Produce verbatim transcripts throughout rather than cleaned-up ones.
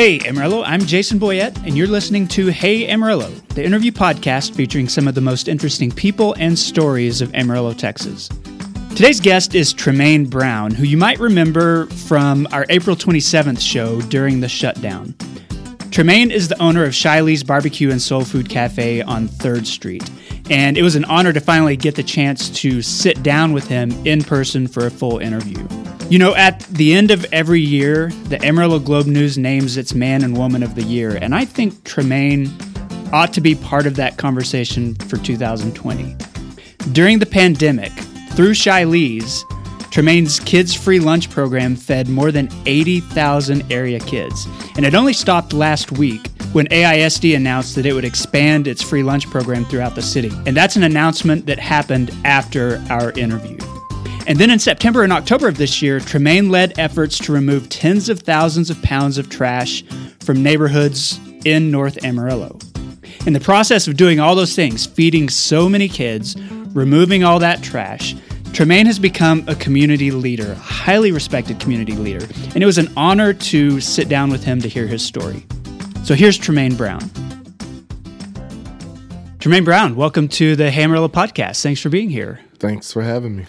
Hey Amarillo, I'm Jason Boyette, and you're listening to Hey Amarillo, the interview podcast featuring some of the most interesting people and stories of Amarillo, Texas. Today's guest is Jermaine Brown, who you might remember from our April twenty-seventh show during the shutdown. Jermaine is the owner of Shiley's Barbecue and Soul Food Cafe on third street, and it was an honor to finally get the chance to sit down with him in person for a full interview. You know, at the end of every year, the Amarillo Globe News names its Man and Woman of the Year, and I think Jermaine ought to be part of that conversation for two thousand twenty. During the pandemic, through Shiley's, Jermaine's Kids Free Lunch program fed more than eighty thousand area kids, and it only stopped last week when A I S D announced that it would expand its free lunch program throughout the city. And that's an announcement that happened after our interview. And then in September and October of this year, Jermaine led efforts to remove tens of thousands of pounds of trash from neighborhoods in North Amarillo. In the process of doing all those things, feeding so many kids, removing all that trash, Jermaine has become a community leader, a highly respected community leader, and it was an honor to sit down with him to hear his story. So here's Jermaine Brown. Jermaine Brown, welcome to the Hey Amarillo podcast. Thanks for being here. Thanks for having me.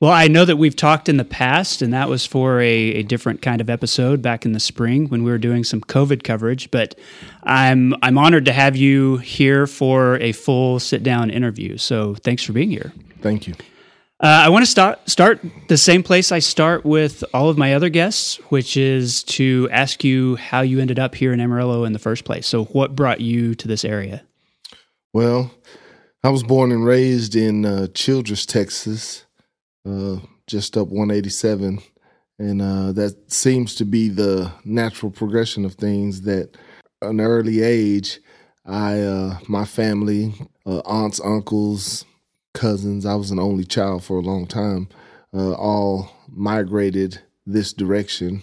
Well, I know that we've talked in the past, and that was for a, a different kind of episode back in the spring when we were doing some COVID coverage, but I'm I'm honored to have you here for a full sit-down interview, so thanks for being here. Thank you. Uh, I want to start start the same place I start with all of my other guests, which is to ask you how you ended up here in Amarillo in the first place. So what brought you to this area? Well, I was born and raised in uh, Childress, Texas, uh, just up one eighty-seven. And uh, that seems to be the natural progression of things, that at an early age, I uh, my family, uh, aunts, uncles, cousins, I was an only child for a long time, uh, all migrated this direction.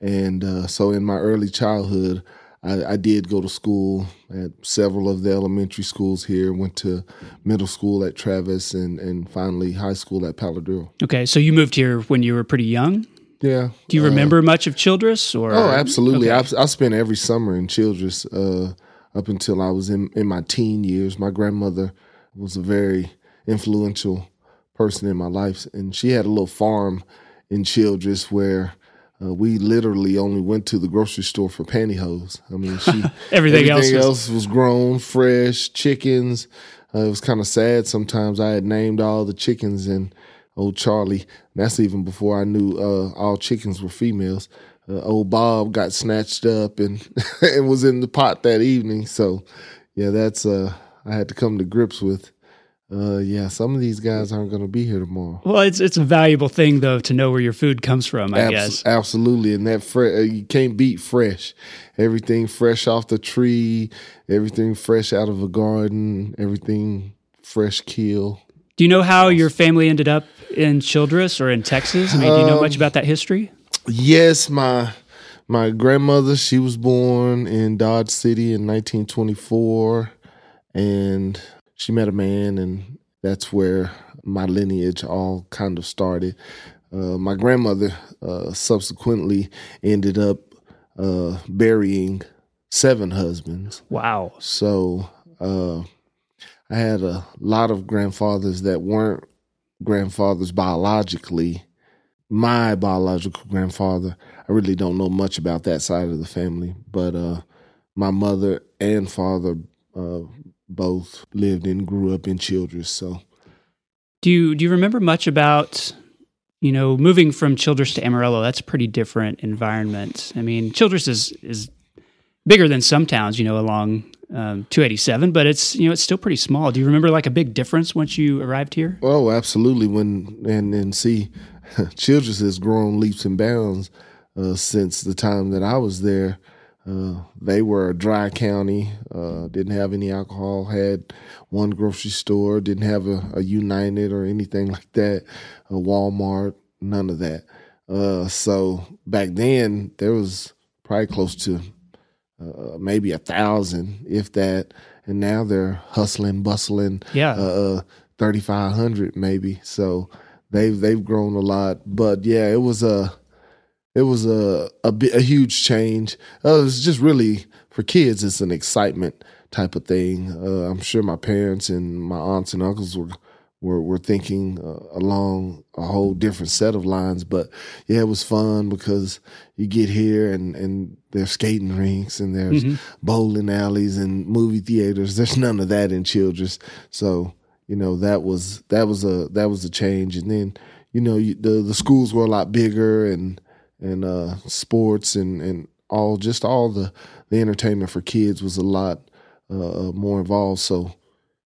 And uh, so in my early childhood, I, I did go to school at several of the elementary schools here, went to middle school at Travis, and, and finally high school at Palo Duro. Okay, so you moved here when you were pretty young? Yeah. Do you remember uh, much of Childress? Or? Oh, absolutely. Okay. I, I spent every summer in Childress uh, up until I was in, in my teen years. My grandmother was a very influential person in my life, and she had a little farm in Childress where uh, we literally only went to the grocery store for pantyhose. I mean, she everything, everything else, was... else was grown fresh, chickens. Uh, it was kind of sad sometimes. I had named all the chickens and old Charlie. And that's even before I knew uh, all chickens were females. Uh, old Bob got snatched up and and was in the pot that evening. So, yeah, that's uh, I had to come to grips with. Uh, yeah, some of these guys aren't going to be here tomorrow. Well, it's it's a valuable thing, though, to know where your food comes from, I Abs- guess. Absolutely, and that fre- you can't beat fresh. Everything fresh off the tree, everything fresh out of a garden, everything fresh kill. Do you know how awesome. Your family ended up in Childress or in Texas? I mean, do you know um, much about that history? Yes, my my grandmother, she was born in Dodge City in nineteen twenty-four, and she met a man, and that's where my lineage all kind of started. Uh, my grandmother uh, subsequently ended up uh, burying seven husbands. Wow. So uh, I had a lot of grandfathers that weren't grandfathers biologically. My biological grandfather, I really don't know much about that side of the family, but uh, my mother and father uh both lived and grew up in Childress. So, do you do you remember much about, you know, moving from Childress to Amarillo? That's a pretty different environment. I mean, Childress is is bigger than some towns, you know, along um, two eighty-seven, but it's you know it's still pretty small. Do you remember like a big difference once you arrived here? Oh, absolutely. When and and see, Childress has grown leaps and bounds uh, since the time that I was there. Uh, they were a dry county, uh, didn't have any alcohol, had one grocery store, didn't have a, a United or anything like that, a Walmart, none of that. Uh, so back then, there was probably close to uh, maybe a thousand, if that. And now they're hustling, bustling, yeah, uh, thirty-five hundred maybe. So they've they've grown a lot. But yeah, it was a It was a, a, a huge change. Uh, it's just really, for kids, it's an excitement type of thing. Uh, I'm sure my parents and my aunts and uncles were were, were thinking uh, along a whole different set of lines. But, yeah, it was fun because you get here and, and there's skating rinks and there's mm-hmm. bowling alleys and movie theaters. There's none of that in Childress. So, you know, that was that was a that was a change. And then, you know, you, the, the schools were a lot bigger and – and uh, sports and, and all, just all the, the entertainment for kids was a lot uh, more involved. So,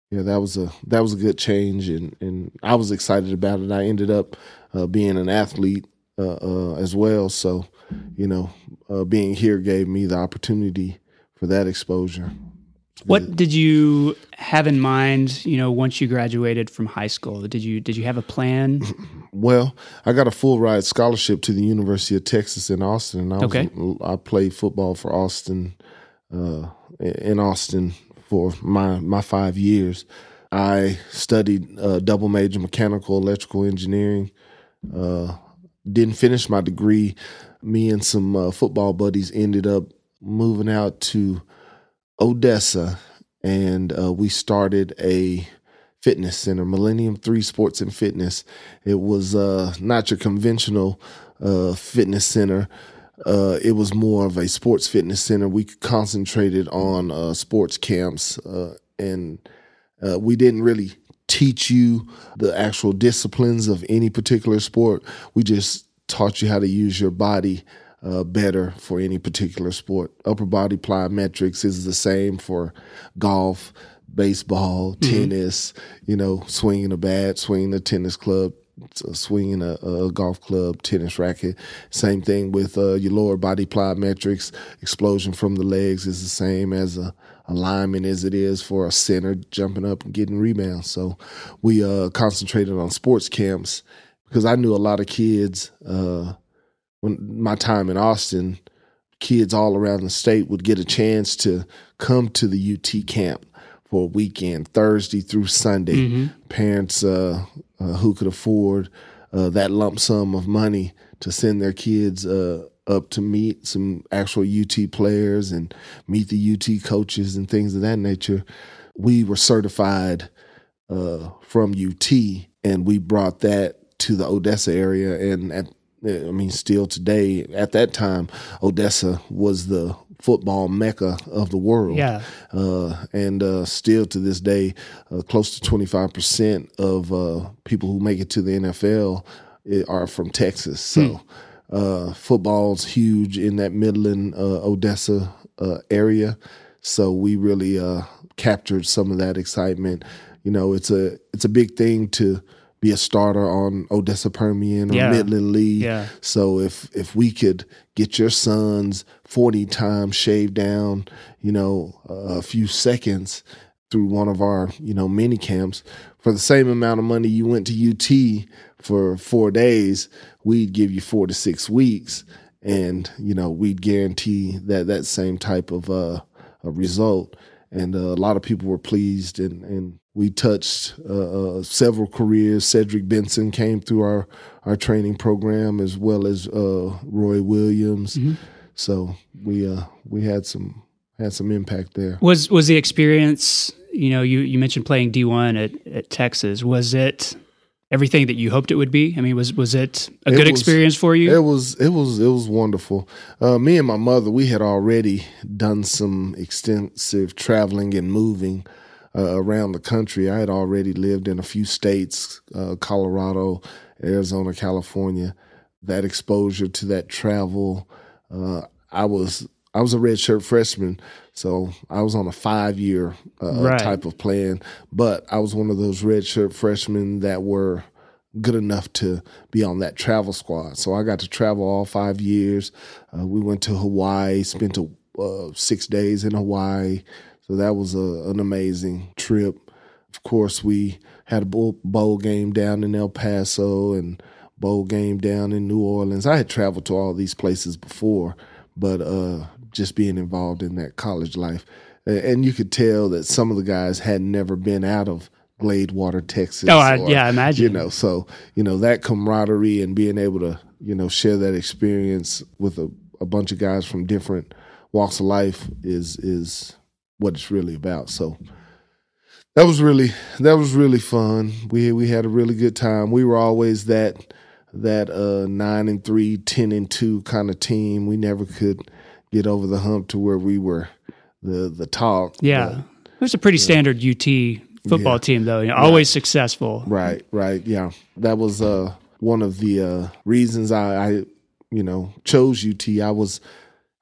yeah, that was a that was a good change, and, and I was excited about it. I ended up uh, being an athlete uh, uh, as well. So, you know, uh, being here gave me the opportunity for that exposure. What did you have in mind, you know, once you graduated from high school? Did you did you have a plan? Well, I got a full ride scholarship to the University of Texas in Austin. And I was, okay. I played football for Austin, uh, in Austin for my, my five years. I studied uh, double major mechanical electrical engineering. Uh, didn't finish my degree. Me and some uh, football buddies ended up moving out to Odessa, and uh, we started a fitness center, Millennium three Sports and Fitness. It was uh, not your conventional uh, fitness center. Uh, it was more of a sports fitness center. We concentrated on uh, sports camps, uh, and uh, we didn't really teach you the actual disciplines of any particular sport. We just taught you how to use your body Uh, better for any particular sport. Upper body plyometrics is the same for golf, baseball, mm-hmm. tennis, you know, swinging a bat, swinging a tennis club, swinging a, a golf club, tennis racket. Same thing with uh, your lower body plyometrics. Explosion from the legs is the same as a, a lineman as it is for a center jumping up and getting rebounds. So we uh, concentrated on sports camps because I knew a lot of kids uh, when my time in Austin, kids all around the state would get a chance to come to the U T camp for a weekend, Thursday through Sunday. Mm-hmm. Parents uh, uh, who could afford uh, that lump sum of money to send their kids uh, up to meet some actual U T players and meet the U T coaches and things of that nature. We were certified uh, from U T, and we brought that to the Odessa area, and at I mean, still today, at that time, Odessa was the football mecca of the world. Yeah. Uh, and uh, still to this day, uh, close to twenty-five percent of uh, people who make it to the N F L are from Texas. So hmm. uh, football's huge in that Midland, uh, Odessa uh, area. So we really uh, captured some of that excitement. You know, it's a it's a big thing to be a starter on Odessa Permian or yeah. Midland Lee. Yeah. So if if we could get your sons forty times shaved down, you know, uh, a few seconds through one of our, you know, mini camps, for the same amount of money you went to U T for four days, we'd give you four to six weeks. And, you know, we'd guarantee that that same type of uh, a result. And uh, a lot of people were pleased, and, and we touched uh, uh, several careers. Cedric Benson came through our, our training program, as well as uh, Roy Williams. Mm-hmm. So we uh, we had some had some impact there. Was was the experience? You know, you, you mentioned playing D one at, at Texas. Was it everything that you hoped it would be? I mean, was was it a it good was, experience for you? It was. It was. It was wonderful. Uh, me and my mother, we had already done some extensive traveling and moving uh, around the country. I had already lived in a few states: uh, Colorado, Arizona, California. That exposure to that travel, uh, I was. I was a redshirt freshman, so I was on a five-year uh, right. type of plan. But I was one of those redshirt freshmen that were good enough to be on that travel squad. So I got to travel all five years. Uh, we went to Hawaii, spent a, uh, six days in Hawaii. So that was a, an amazing trip. Of course, we had a bowl, bowl game down in El Paso and bowl game down in New Orleans. I had traveled to all these places before, but uh, just being involved in that college life. And you could tell that some of the guys had never been out of Gladewater, Texas. Oh, I, or, yeah, I imagine. You know, so, you know, that camaraderie and being able to, you know, share that experience with a, a bunch of guys from different walks of life is is what it's really about. So that was really that was really fun. We we had a really good time. We were always that that uh, nine and three, ten and two kind of team. We never could get over the hump to where we were the the top. Yeah, but it was a pretty yeah. standard U T football yeah. team, though. You know, always right. successful. Right, right. Yeah, that was uh, one of the uh, reasons I, I, you know, chose U T. I was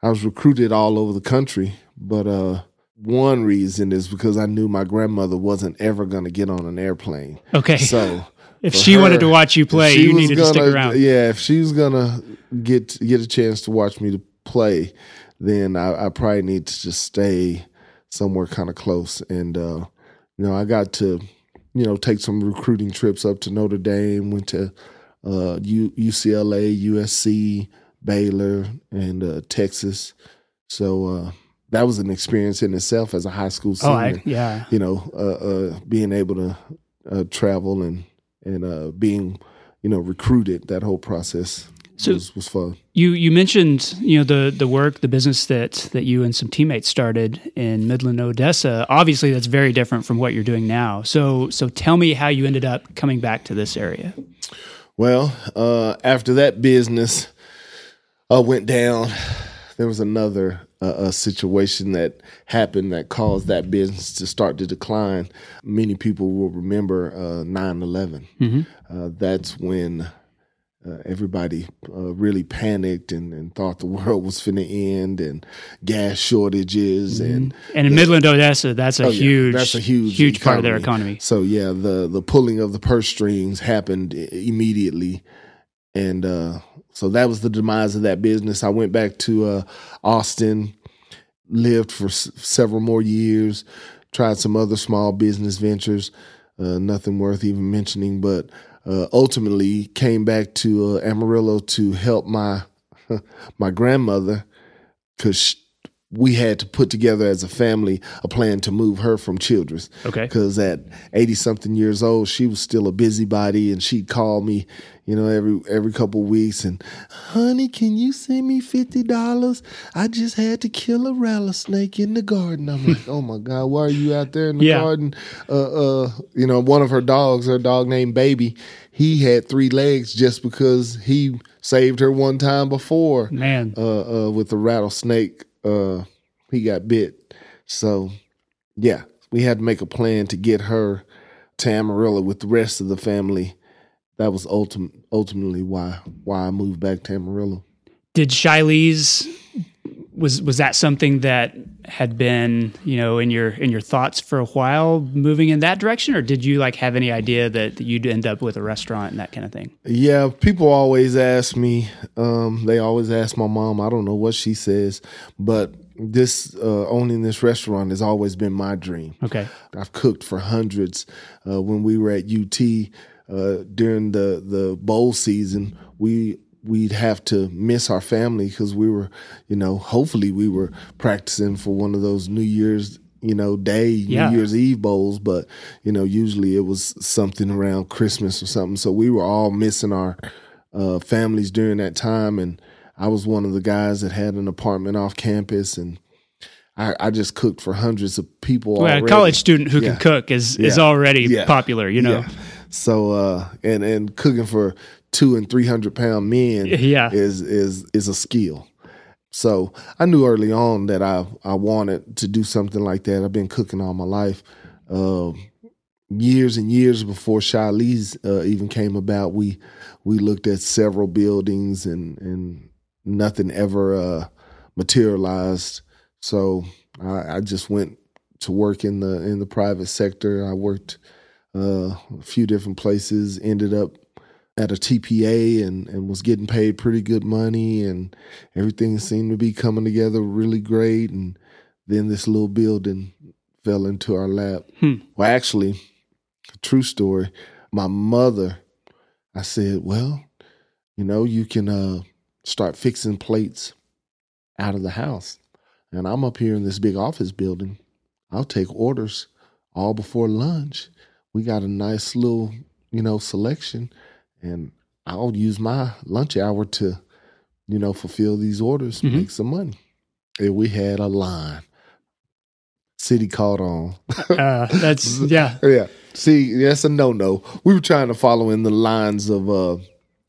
I was recruited all over the country, but uh, one reason is because I knew my grandmother wasn't ever going to get on an airplane. Okay, so. If she her, wanted to watch you play, you needed gonna, to stick around. Yeah, if she was going to get get a chance to watch me to play, then I, I probably need to just stay somewhere kind of close. And, uh, you know, I got to, you know, take some recruiting trips up to Notre Dame, went to uh, U- UCLA, U S C, Baylor, and uh, Texas. So uh, that was an experience in itself as a high school senior. Oh, I, yeah. You know, uh, uh, being able to uh, travel and, And uh, being, you know, recruited, that whole process so was, was fun. You you mentioned, you know, the the work, the business that that you and some teammates started in Midland, Odessa. Obviously, that's very different from what you're doing now. So so tell me how you ended up coming back to this area. Well, uh, after that business uh, went down, there was another uh, a situation that happened that caused that business to start to decline. Many people will remember uh, nine eleven. Mm-hmm. Uh, that's when uh, everybody uh, really panicked and, and thought the world was finna end, and gas shortages. Mm-hmm. And and in the, Midland, Odessa, that's a, oh, huge, yeah, that's a huge, huge economy. Part of their economy. So, yeah, the, the pulling of the purse strings happened immediately. And uh, so that was the demise of that business. I went back to uh, Austin, lived for s- several more years, tried some other small business ventures, uh, nothing worth even mentioning, but uh, ultimately came back to uh, Amarillo to help my my grandmother, because she we had to put together as a family a plan to move her from Childress. Okay. Because at eighty-something years old, she was still a busybody, and she'd call me, you know, every every couple of weeks and, honey, can you send me fifty dollars? I just had to kill a rattlesnake in the garden. I'm like, oh, my God, why are you out there in the yeah. garden? Uh, uh, you know, one of her dogs, her dog named Baby, he had three legs just because he saved her one time before. Man. Uh, uh, with the rattlesnake. Uh, he got bit. So, yeah, we had to make a plan to get her to Amarillo with the rest of the family. That was ultim- ultimately why why I moved back to Amarillo. Did Shiley's, was was that something that had been, you know, in your in your thoughts for a while, moving in that direction? Or did you, like, have any idea that, that you'd end up with a restaurant and that kind of thing? Yeah, people always ask me. Um, they always ask my mom. I don't know what she says. But this uh, owning this restaurant has always been my dream. Okay. I've cooked for hundreds. Uh, when we were at U T uh, during the, the bowl season, we – we'd have to miss our family because we were, you know, hopefully we were practicing for one of those New Year's, you know, Day, yeah. New Year's Eve bowls. But, you know, usually it was something around Christmas or something. So we were all missing our uh, families during that time. And I was one of the guys that had an apartment off campus, and I, I just cooked for hundreds of people. Well, already. A college student who yeah. can cook is, yeah. is already yeah. popular, you know. Yeah. So, uh, and, and cooking for two and three hundred pound men yeah. is, is, is a skill. So I knew early on that I, I wanted to do something like that. I've been cooking all my life. Uh, years and years before Shiley's uh, even came about, we, we looked at several buildings, and, and nothing ever uh, materialized. So I, I just went to work in the, in the private sector. I worked uh, a few different places, ended up at a T P A, and, and was getting paid pretty good money, and everything seemed to be coming together really great. And then this little building fell into our lap. Hmm. Well, actually, true story, my mother, I said, well, you know, you can uh, start fixing plates out of the house. And I'm up here in this big office building. I'll take orders all before lunch. we got a nice little, you know, selection, and I'll use my lunch hour to, you know, fulfill these orders, mm-hmm. make some money. And we had a line. City caught on. uh, that's, yeah. Yeah. See, that's a no-no. We were trying to follow in the lines of uh,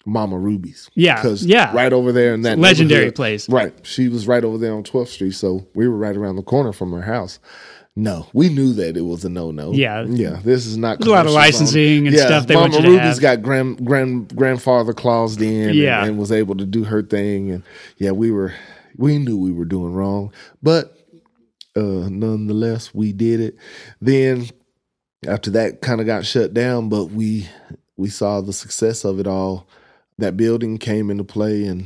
Mama Ruby's. Yeah. Because yeah. right over there in that legendary place. Right. She was right over there on twelfth street, so we were right around the corner from her house. No, we knew that it was a no-no. Yeah. Yeah. This is not. There's a lot of licensing and yeah, stuff they Mama want you to Ruby's have. got grand, grand, grandfather claused in yeah. and, and was able to do her thing. And yeah, we were, we knew we were doing wrong, but uh, nonetheless, we did it. Then after that kind of got shut down, but we, we saw the success of it all. That building came into play, and,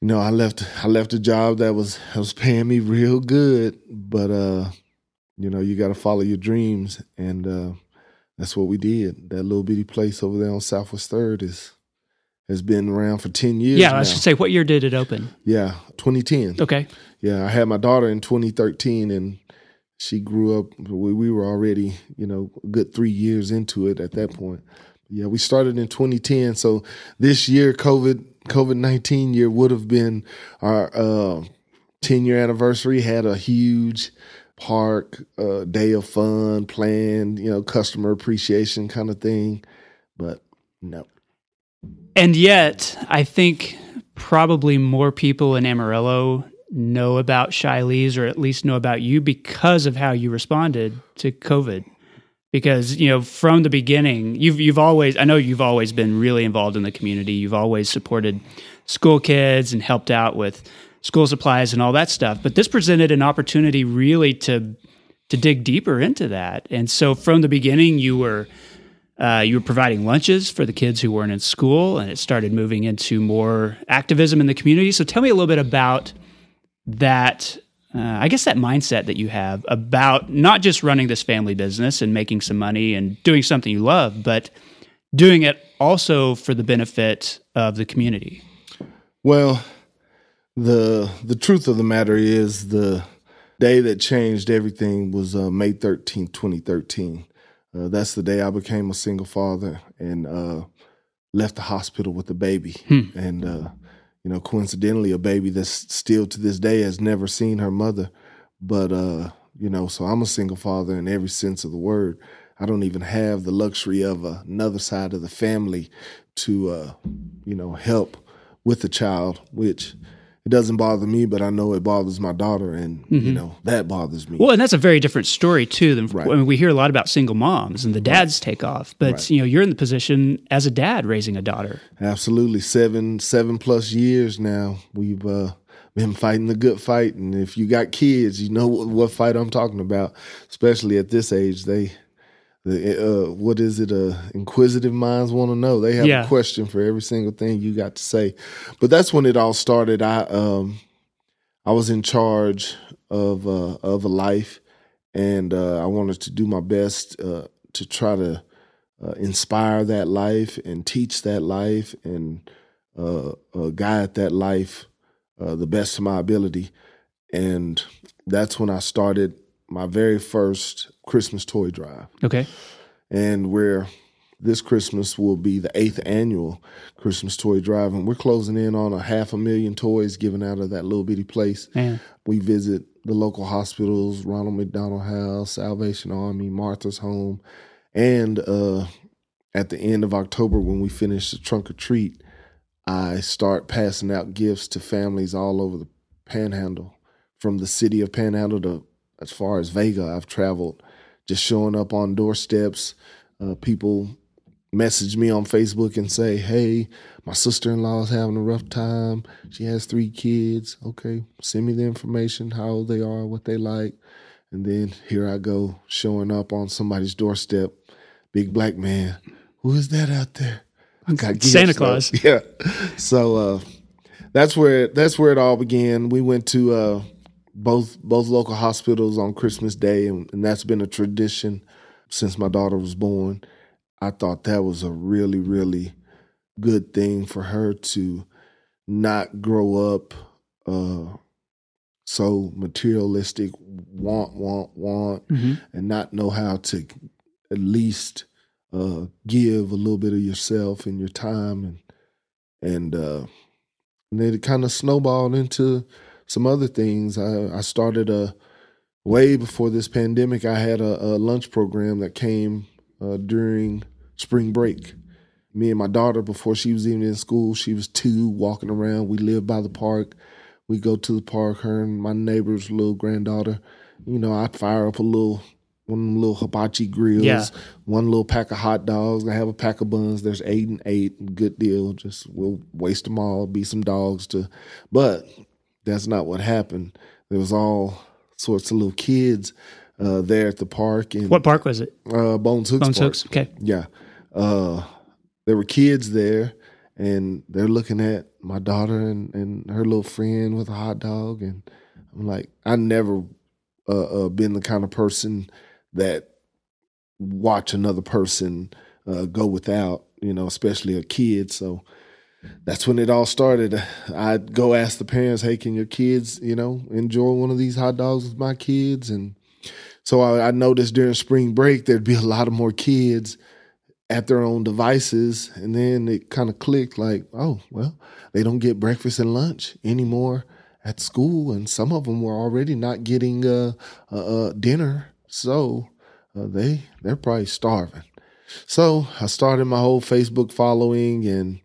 you know, I left, I left a job that was, was paying me real good, but, uh, you know, you got to follow your dreams, and uh, that's what we did. That little bitty place over there on Southwest third is has been around for ten years Yeah, now. I should say, what year did it open? Yeah, twenty ten Okay. Yeah, I had my daughter in twenty thirteen and she grew up. We, we were already, you know, a good three years into it at that point. Yeah, we started in twenty ten so this year, COVID, COVID nineteen year would have been our uh, ten-year anniversary. Had a huge park, uh, day of fun, planned, you know, customer appreciation kind of thing, but no. And yet, I think probably more people in Amarillo know about Shiley's, or at least know about you, because of how you responded to COVID. Because, you know, from the beginning, you've you've always, I know you've always been really involved in the community. You've always supported school kids and helped out with school supplies and all that stuff. But this presented an opportunity really to to dig deeper into that. And so from the beginning, you were uh, you were providing lunches for the kids who weren't in school, and it started moving into more activism in the community. So tell me a little bit about that, uh, I guess that mindset that you have about not just running this family business and making some money and doing something you love, but doing it also for the benefit of the community. Well, The the truth of the matter is the day that changed everything was uh, May thirteenth, twenty thirteen Uh, that's the day I became a single father and uh, left the hospital with a baby. Hmm. And, uh, you know, coincidentally, a baby that's still to this day has never seen her mother. But, uh, you know, so I'm a single father in every sense of the word. I don't even have the luxury of uh, another side of the family to, uh, you know, help with the child, which... It doesn't bother me, but I know it bothers my daughter, and mm-hmm. you know that bothers me. Well, and that's a very different story too. Than right. I mean, we hear a lot about single moms and the dads right. take off, but right. you know you're in the position as a dad raising a daughter. Absolutely, seven seven plus years now we've uh, been fighting the good fight, and if you got kids, you know what, what fight I'm talking about. Especially at this age, they, the uh, what is it? Uh, inquisitive minds want to know. They have yeah. a question for every single thing you got to say. But that's when it all started. I um, I was in charge of uh, of a life, and uh, I wanted to do my best uh, to try to uh, inspire that life and teach that life and uh, uh, guide that life uh, the best of my ability. And that's when I started my very first Christmas toy drive. Okay. And where this Christmas will be the eighth annual Christmas toy drive. And we're closing in on a half a million toys given out of that little bitty place. Man. We visit the local hospitals, Ronald McDonald House, Salvation Army, Martha's Home. And uh, at the end of October, when we finish the trunk or treat, I start passing out gifts to families all over the Panhandle, from the city of Panhandle to as far as Vega. I've traveled, just showing up on doorsteps. Uh, people message me on Facebook and say, hey, my sister-in-law is having a rough time. She has three kids. Okay, send me the information, how old they are, what they like. And then here I go showing up on somebody's doorstep. Big black man. Who is that out there? I got Santa Claus. Up. Yeah. So uh, that's where that's where it all began. We went to... Uh, Both both local hospitals on Christmas Day, and, and that's been a tradition since my daughter was born. I thought that was a really, really good thing for her to not grow up uh, so materialistic, want, want, want, mm-hmm. and not know how to at least uh, give a little bit of yourself and your time, and and, uh, and then it kind of snowballed into some other things. I, I started a way before this pandemic. I had a, a lunch program that came uh, during spring break. Me and my daughter, before she was even in school, she was two, walking around. We lived by the park. We go to the park, her and my neighbor's little granddaughter. You know, I'd fire up a little, one of them little hibachi grills, yeah. one little pack of hot dogs. I have a pack of buns. There's eight and eight. Good deal. Just we'll waste them all, be some dogs to. But that's not what happened. There was all sorts of little kids uh, there at the park. And, what park was it? Uh, Bones Hooks Bones Park. Hooks, okay. Yeah. Uh, there were kids there, and they're looking at my daughter and, and her little friend with a hot dog. And I'm like, I never uh, uh, been the kind of person that watch another person uh, go without, you know, especially a kid. So that's when it all started. I'd go ask the parents, hey, can your kids, you know, enjoy one of these hot dogs with my kids? And so I, I noticed during spring break, there'd be a lot of more kids at their own devices. And then it kind of clicked like, oh, well, they don't get breakfast and lunch anymore at school. And some of them were already not getting uh, uh, uh, dinner. So uh, they, they're probably starving. So I started my whole Facebook following, and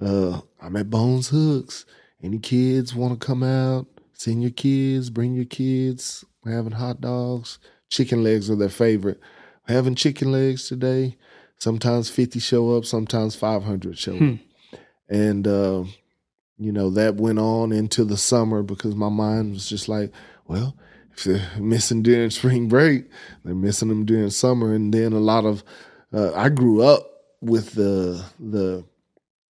uh, I'm at Bones Hooks. Any kids want to come out, send your kids, bring your kids. We're having hot dogs. Chicken legs are their favorite. We're having chicken legs today. Sometimes fifty show up, sometimes five hundred show up. Hmm. And, uh, you know, that went on into the summer because my mind was just like, well, if they're missing during spring break, they're missing them during summer. And then a lot of, uh, I grew up with the the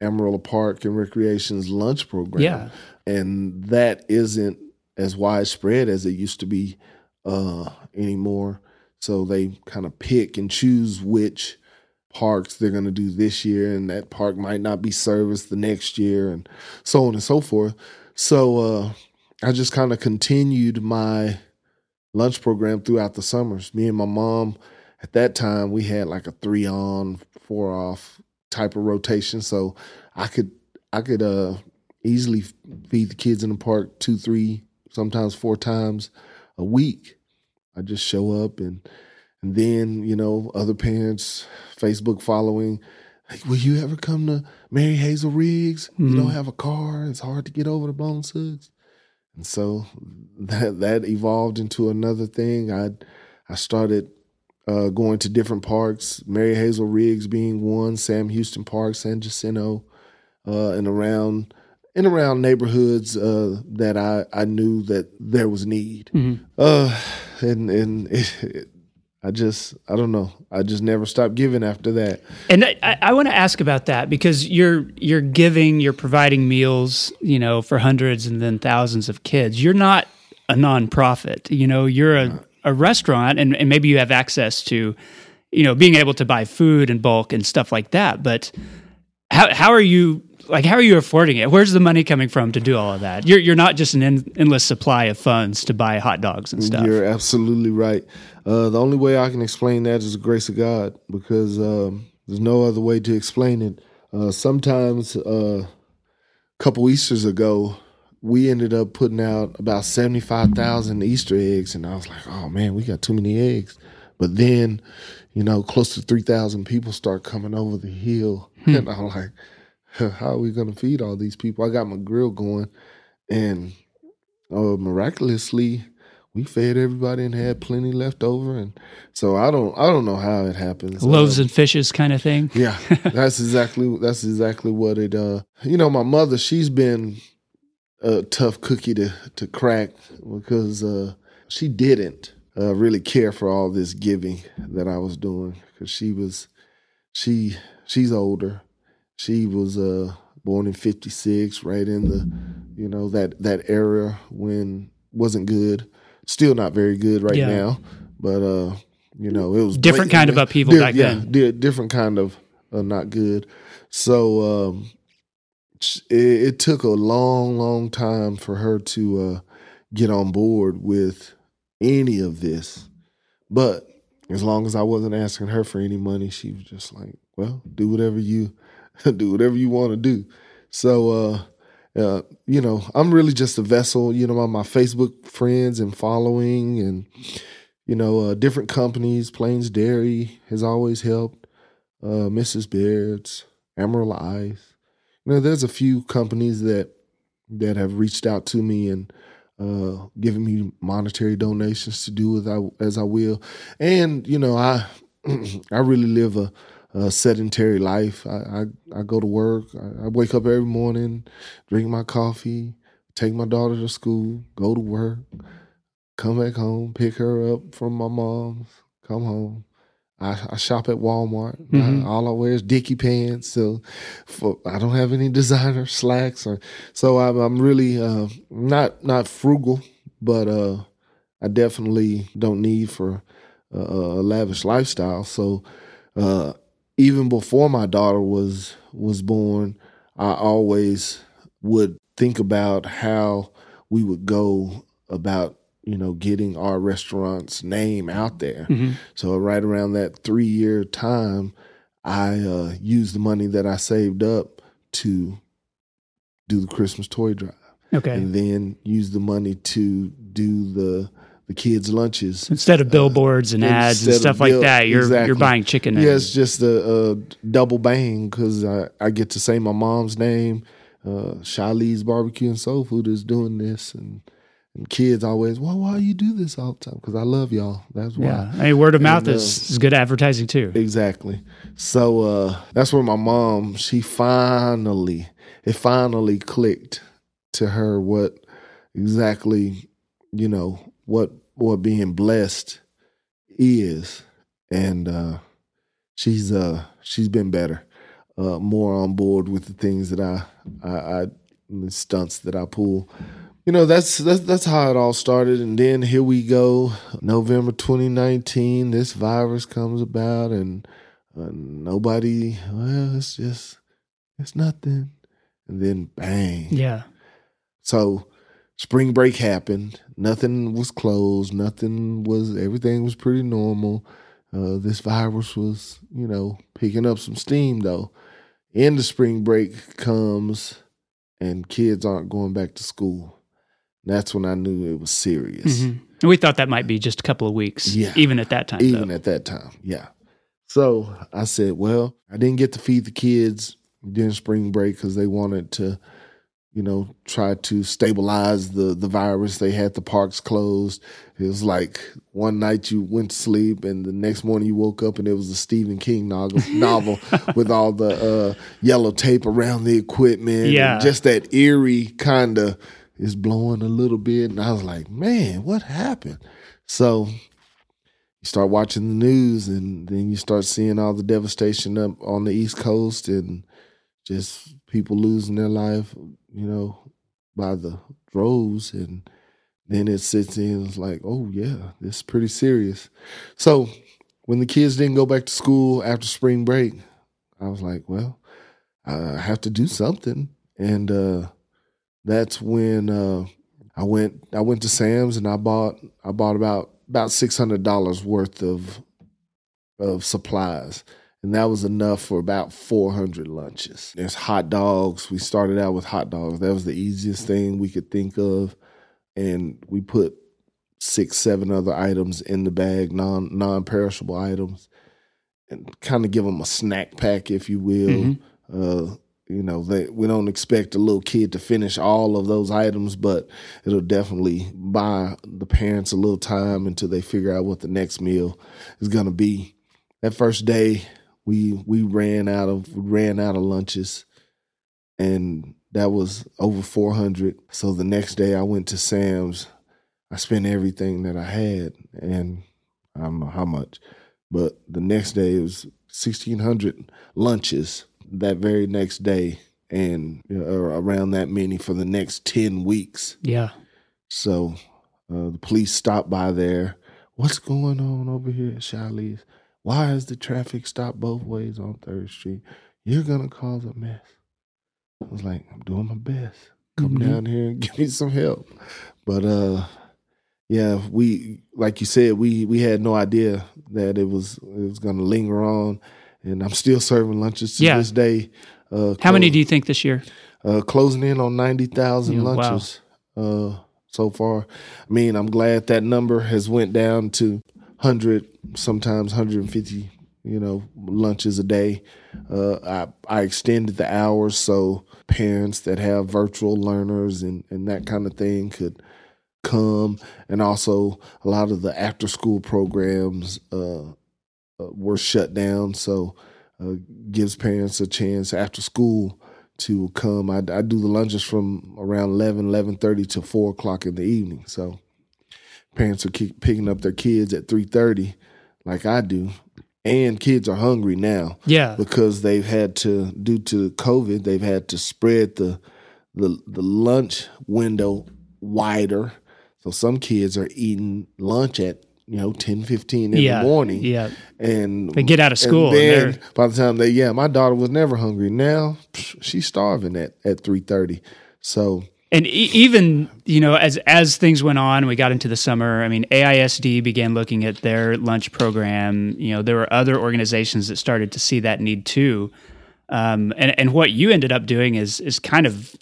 Amarillo Park and Recreation's lunch program. Yeah. And that isn't as widespread as it used to be uh, anymore. So they kind of pick and choose which parks they're going to do this year, and that park might not be serviced the next year, and so on and so forth. So uh, I just kind of continued my lunch program throughout the summers. Me and my mom, at that time, we had like a three on, four off type of rotation. So I could I could uh, easily feed the kids in the park two, three, sometimes four times a week. I just show up and And then, you know, other parents, Facebook following, like, will you ever come to Mary Hazel Riggs? Mm-hmm. You don't have a car. It's hard to get over to Bones Hooks. And so that that evolved into another thing. I I started uh, going to different parks, Mary Hazel Riggs being one, Sam Houston Park, San Jacinto, uh, and around and around neighborhoods uh, that I, I knew that there was need. Mm-hmm. Uh, and and it, it I just, I don't know. I just never stopped giving after that. And I, I want to ask about that because you're you're giving, you're providing meals, you know, for hundreds and then thousands of kids. You're not a nonprofit, you know. You're a, a restaurant, and, and maybe you have access to, you know, being able to buy food in bulk and stuff like that. But how how are you like? How are you affording it? Where's the money coming from to do all of that? You're you're not just an en- endless supply of funds to buy hot dogs and stuff. You're absolutely right. Uh, the only way I can explain that is the grace of God, because um, there's no other way to explain it. Uh, sometimes uh, a couple Easters ago, we ended up putting out about seventy-five thousand Easter eggs, and I was like, oh, man, we got too many eggs. But then, you know, close to three thousand people start coming over the hill, hmm. and I'm like, how are we going to feed all these people? I got my grill going, and uh, miraculously, we fed everybody and had plenty left over, and so I don't, I don't know how it happens. Loaves uh, and fishes, kind of thing. Yeah, that's exactly, that's exactly what it. Uh, you know, my mother, she's been a tough cookie to to crack because uh, she didn't uh, really care for all this giving that I was doing, because she was, she she's older. She was uh, born in fifty-six, right in the, you know, that that era when wasn't good. Still not very good right yeah. now, but, uh, you know, it was different kind of upheaval back yeah, then. Yeah, different kind of uh, not good. So um, it, it took a long, long time for her to uh, get on board with any of this. But as long as I wasn't asking her for any money, she was just like, well, do whatever you do, whatever you want to do. So, uh, uh, you know, I'm really just a vessel, you know, my, my Facebook friends and following and, you know, uh, different companies. Plains Dairy has always helped, uh, Missus Beards, Emerald Ice. You know, there's a few companies that that have reached out to me and uh, given me monetary donations to do as I, as I will. And, you know, I I really live a, a sedentary life. I, I, I go to work. I, I wake up every morning, drink my coffee, take my daughter to school, go to work, come back home, pick her up from my mom's, come home. I, I shop at Walmart. Mm-hmm. I, all I wear is Dickie pants, so for, I don't have any designer slacks. Or, so I'm, I'm really uh, not not frugal, but uh, I definitely don't need for a, a lavish lifestyle. So uh, even before my daughter was was born, I always would think about how we would go about, you know, getting our restaurant's name out there. Mm-hmm. So right around that three-year time, I uh, used the money that I saved up to do the Christmas toy drive. Okay. And then used the money to do the the kids' lunches. Instead of billboards uh, and ads and stuff bill- like that, you're exactly. you're buying chicken. Yeah, it's just a, a double bang because I, I get to say my mom's name. Uh, Shiley's Barbecue and Soul Food is doing this, and And kids always, well, why you do this all the time? Because I love y'all. That's why. Yeah. I mean, word of mouth and, uh, is, is good advertising too. Exactly. So uh, that's where my mom, she finally, it finally clicked to her what exactly, you know, what what being blessed is. And uh, she's uh, she's been better, uh, more on board with the things that I, I, I the stunts that I pull. You know, that's, that's that's how it all started. And then here we go, November twenty nineteen, this virus comes about and uh, nobody, well, it's just, it's nothing. And then bang. Yeah. So spring break happened. Nothing was closed. Nothing was, everything was pretty normal. Uh, this virus was, you know, picking up some steam though. End of spring break comes and kids aren't going back to school. That's when I knew it was serious. Mm-hmm. And we thought that might be just a couple of weeks, yeah. even at that time. Even though. at that time, yeah. So I said, well, I didn't get to feed the kids during spring break because they wanted to, you know, try to stabilize the, the virus. They had the parks closed. It was like one night you went to sleep and the next morning you woke up and it was a Stephen King novel, novel with all the uh, yellow tape around the equipment. Yeah. And just that eerie kind of, it's blowing a little bit. And I was like, man, what happened? So you start watching the news and then you start seeing all the devastation up on the East Coast and just people losing their life, you know, by the droves. And then it sits in and it's like, oh, yeah, this is pretty serious. So when the kids didn't go back to school after spring break, I was like, well, I have to do something. And, uh, that's when uh, I went. I went to Sam's and I bought. I bought about about six hundred dollars worth of of supplies, and that was enough for about four hundred lunches. There's hot dogs. We started out with hot dogs. That was the easiest thing we could think of, and we put six, seven other items in the bag, non non perishable items, and kind of give them a snack pack, if you will. Mm-hmm. Uh, You know, they, we don't expect a little kid to finish all of those items, but it'll definitely buy the parents a little time until they figure out what the next meal is going to be. That first day, we we ran out of we ran out of lunches, and that was over four hundred. So the next day, I went to Sam's. I spent everything that I had, and I don't know how much, but the next day it was sixteen hundred lunches. That very next day and uh, around that many for the next ten weeks. Yeah. So uh, the police stopped by there. What's going on over here at Shiley's? Why is the traffic stopped both ways on third Street? You're going to cause a mess. I was like, I'm doing my best. Come mm-hmm. down here and give me some help. But, uh, yeah, we, like you said, we we had no idea that it was it was going to linger on, and I'm still serving lunches to yeah. this day. Uh, How close, many do you think this year? Uh, closing in on ninety thousand yeah, lunches wow. uh, so far. I mean, I'm glad that number has went down to one hundred, sometimes one hundred fifty, you know, lunches a day. Uh, I, I extended the hours so parents that have virtual learners and, and that kind of thing could come. And also a lot of the after-school programs uh, uh, were shut down, so uh, gives parents a chance after school to come. I, I do the lunches from around eleven, eleven thirty to four o'clock in the evening. So parents are keep picking up their kids at three thirty like I do. And kids are hungry now, yeah, because they've had to, due to COVID, they've had to spread the the, the lunch window wider. So some kids are eating lunch at, you know, ten, fifteen in yeah, the morning. Yeah, and they get out of school. And then and by the time they, yeah, my daughter was never hungry. Now she's starving at at three thirty. So. And e- even, you know, as as things went on, we got into the summer, I mean, A I S D began looking at their lunch program. You know, there were other organizations that started to see that need too. Um, and, and what you ended up doing is is kind of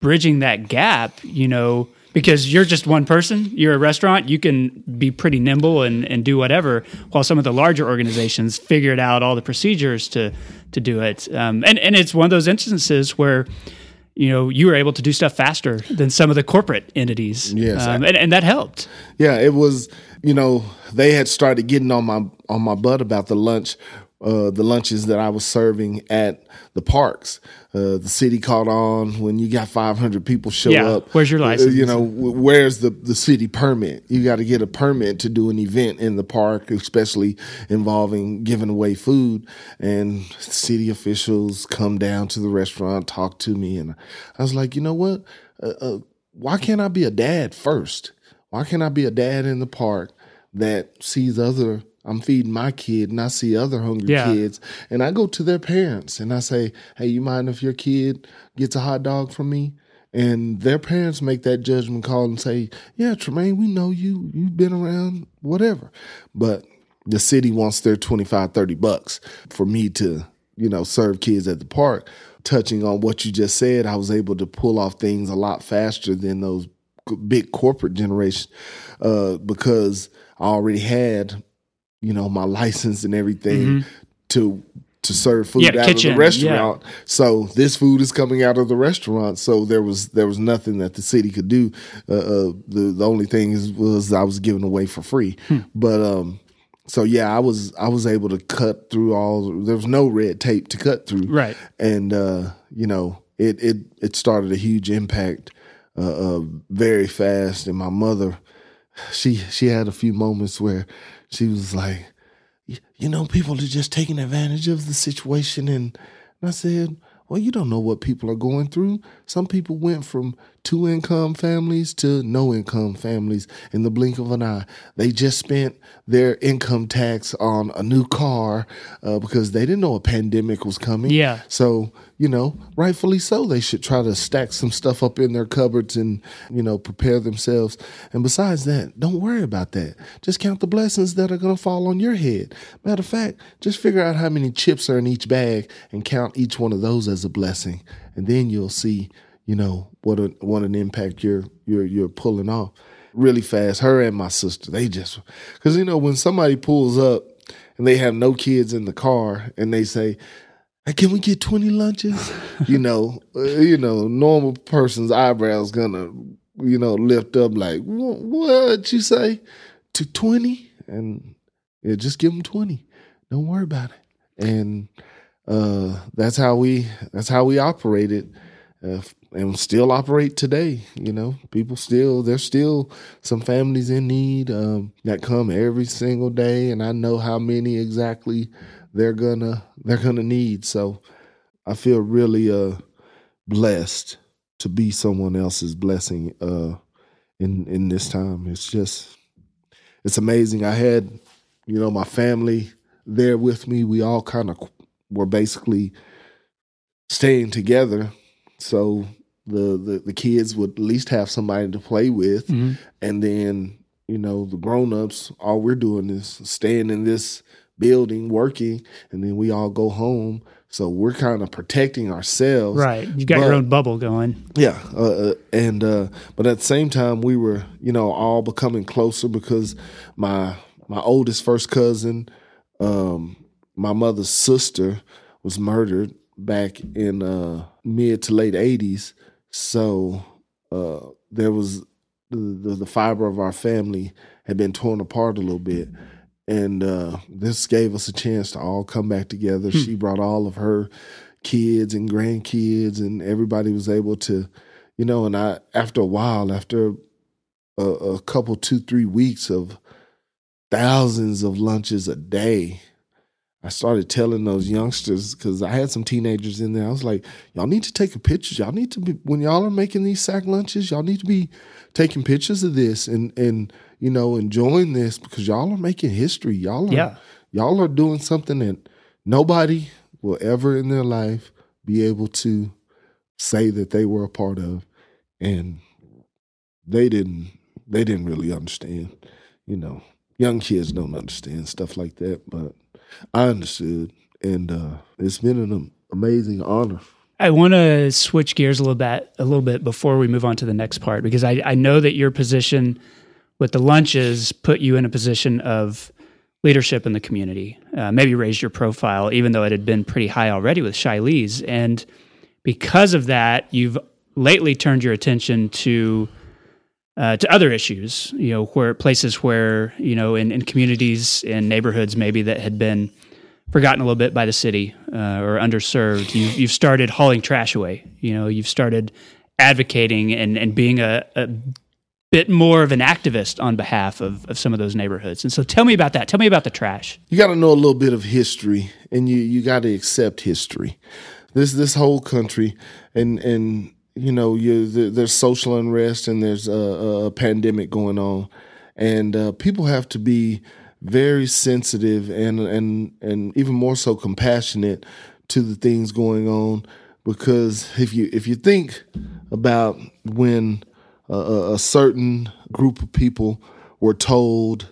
bridging that gap, you know, because you're just one person, you're a restaurant, you can be pretty nimble and, and do whatever, while some of the larger organizations figured out all the procedures to, to do it. Um, and, and it's one of those instances where, you know, you were able to do stuff faster than some of the corporate entities. Yes, um, and, and that helped. Yeah, it was, you know, they had started getting on my on my butt about the lunch, uh, the lunches that I was serving at the parks. Uh, the city caught on when you got five hundred people show yeah. up. Where's your license? You know, where's the, the city permit? You got to get a permit to do an event in the park, especially involving giving away food. And city officials come down to the restaurant, talk to me. And I was like, you know what? Uh, uh, why can't I be a dad first? Why can't I be a dad in the park that sees other, I'm feeding my kid and I see other hungry yeah. kids, and I go to their parents and I say, hey, you mind if your kid gets a hot dog from me? And their parents make that judgment call and say, yeah, Jermaine, we know you, you've been around, whatever. But the city wants their twenty-five, thirty bucks for me to, you know, serve kids at the park. Touching on what you just said, I was able to pull off things a lot faster than those big corporate generation uh, because I already had, you know, my license and everything mm-hmm. to to serve food yeah, out kitchen, of the restaurant. Yeah. So this food is coming out of the restaurant. So there was there was nothing that the city could do. Uh, uh, the the only thing is, was I was giving away for free. Hmm. But um, so yeah, I was I was able to cut through all. There was no red tape to cut through. Right. And uh, you know, it it it started a huge impact uh, uh, very fast. And my mother, she she had a few moments where she was like, you know, people are just taking advantage of the situation. And I said, well, you don't know what people are going through. Some people went from two income families to no income families in the blink of an eye. They just spent their income tax on a new car uh, because they didn't know a pandemic was coming. Yeah. So, you know, rightfully so, they should try to stack some stuff up in their cupboards and, you know, prepare themselves. And besides that, don't worry about that. Just count the blessings that are going to fall on your head. Matter of fact, just figure out how many chips are in each bag and count each one of those as a blessing. And then you'll see, you know, what a, what an impact you're you're you're pulling off really fast. Her and my sister, they just, because, you know, when somebody pulls up and they have no kids in the car and they say, hey, can we get twenty lunches? you know, uh, you know, normal person's eyebrows gonna, you know, lift up like, what you say to twenty? And yeah, just give them twenty. Don't worry about it. And uh, that's how we that's how we operated. Uh, and still operate today, you know. People still, there's still some families in need um, that come every single day, and I know how many exactly they're gonna they're gonna need. So I feel really uh, blessed to be someone else's blessing uh, in in this time. It's just, it's amazing. I had, you know, my family there with me. We all kind of were basically staying together. So the, the, the kids would at least have somebody to play with. Mm-hmm. And then you know, the grown-ups, all we're doing is staying in this building, working, and then we all go home. So we're kind of protecting ourselves. Right. You've got but, your own bubble going. Yeah. Uh, and uh, but at the same time, we were, you know, all becoming closer because my my oldest first cousin, um, my mother's sister, was murdered back in uh, mid to late eighties. So uh, there was the, the, the fiber of our family had been torn apart a little bit. And uh, this gave us a chance to all come back together. Hmm. She brought all of her kids and grandkids, and everybody was able to, you know, and I, after a while, after a, a couple, two, three weeks of thousands of lunches a day, I started telling those youngsters, because I had some teenagers in there, I was like, y'all need to take a picture. Y'all need to be, when y'all are making these sack lunches, y'all need to be taking pictures of this and, and, you know, enjoying this, because y'all are making history. Y'all are, yeah. y'all are doing something that nobody will ever in their life be able to say that they were a part of. And they didn't, they didn't really understand, you know, young kids don't understand stuff like that, but I understood. And uh, it's been an amazing honor. I want to switch gears a little bit, a little bit before we move on to the next part, because I, I know that your position with the lunches put you in a position of leadership in the community, uh, maybe raised your profile, even though it had been pretty high already with Shiley's. And because of that, you've lately turned your attention to uh, to other issues, you know, where places where, you know, in, in communities and neighborhoods maybe that had been forgotten a little bit by the city uh, or underserved. You, you've started hauling trash away. You know, you've started advocating and, and being a, a bit more of an activist on behalf of, of some of those neighborhoods. And so tell me about that. Tell me about the trash. You got to know a little bit of history, and you, you got to accept history. This this whole country, and, and you know, you, the, there's social unrest and there's a, a pandemic going on. And uh, people have to be very sensitive and, and, and even more so compassionate to the things going on, because if you if you think about when – Uh, a certain group of people were told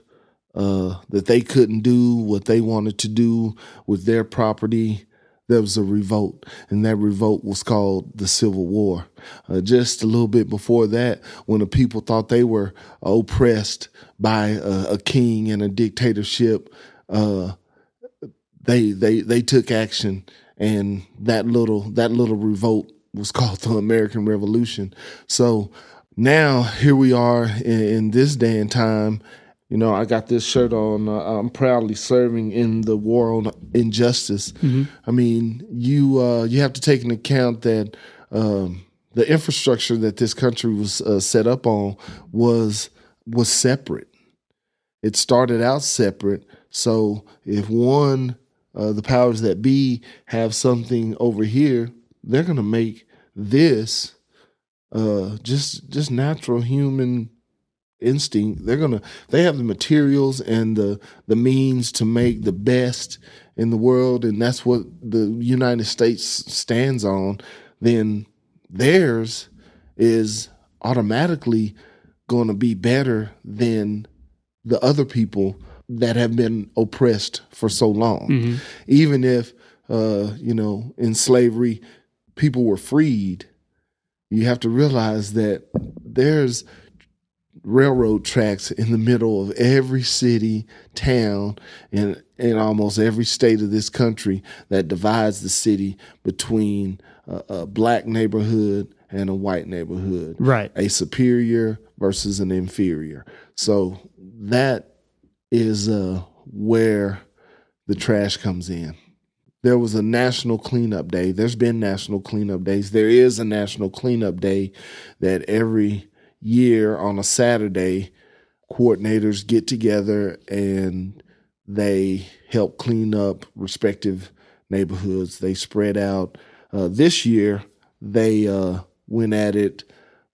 uh, that they couldn't do what they wanted to do with their property, there was a revolt, and that revolt was called the Civil War. Uh, just a little bit before that, when the people thought they were oppressed by a, a king and a dictatorship, uh, they they they took action, and that little that little revolt was called the American Revolution. So now, here we are in, in this day and time. You know, I got this shirt on. Uh, I'm proudly serving in the war on injustice. Mm-hmm. I mean, you uh, you have to take into account that um, the infrastructure that this country was uh, set up on was was separate. It started out separate. So if one, uh, the powers that be, have something over here, they're going to make this Uh, just just natural human instinct. They're gonna they have the materials and the the means to make the best in the world, and that's what the United States stands on. Then theirs is automatically going to be better than the other people that have been oppressed for so long. Mm-hmm. Even if uh, you know, in slavery, people were freed. You have to realize that there's railroad tracks in the middle of every city, town, and in almost every state of this country that divides the city between a, a black neighborhood and a white neighborhood. Right. A superior versus an inferior. So that is uh, where the trash comes in. There was a national cleanup day. There's been national cleanup days. There is a national cleanup day that every year on a Saturday, coordinators get together and they help clean up respective neighborhoods. They spread out. Uh, this year, they uh, went at it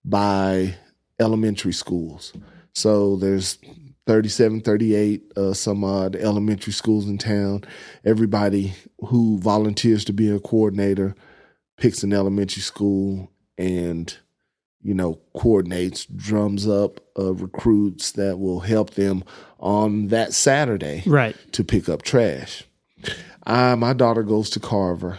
by elementary schools. So there's thirty-seven, thirty-eight, uh, some odd elementary schools in town. Everybody who volunteers to be a coordinator picks an elementary school and, you know, coordinates, drums up uh, recruits that will help them on that Saturday right. to pick up trash. I, my daughter goes to Carver,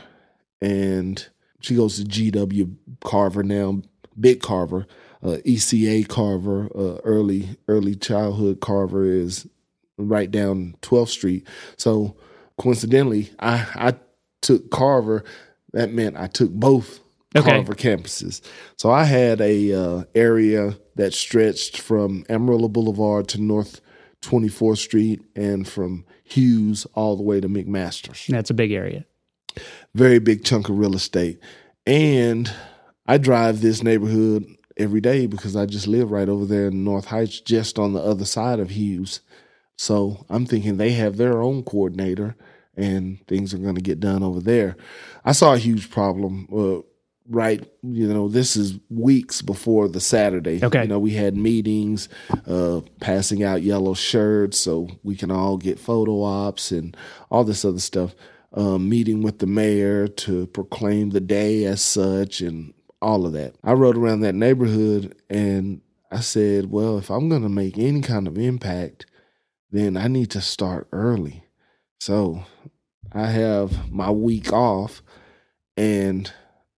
and she goes to G W Carver now, Big Carver, uh, E C A Carver, uh, early early childhood Carver is right down twelfth street. So coincidentally, I, I took Carver. That meant I took both okay. Carver campuses. So I had a uh, area that stretched from Amarillo Boulevard to North twenty-fourth street and from Hughes all the way to McMaster's. That's a big area. Very big chunk of real estate. And I drive this neighborhood every day because I just live right over there in North Heights, just on the other side of Hughes. So I'm thinking they have their own coordinator and things are going to get done over there. I saw a huge problem, uh, right, you know, this is weeks before the Saturday. Okay. You know, we had meetings, uh, passing out yellow shirts so we can all get photo ops and all this other stuff. Um, meeting with the mayor to proclaim the day as such and all of that. I rode around that neighborhood and I said, well, if I'm going to make any kind of impact, then I need to start early. So I have my week off, and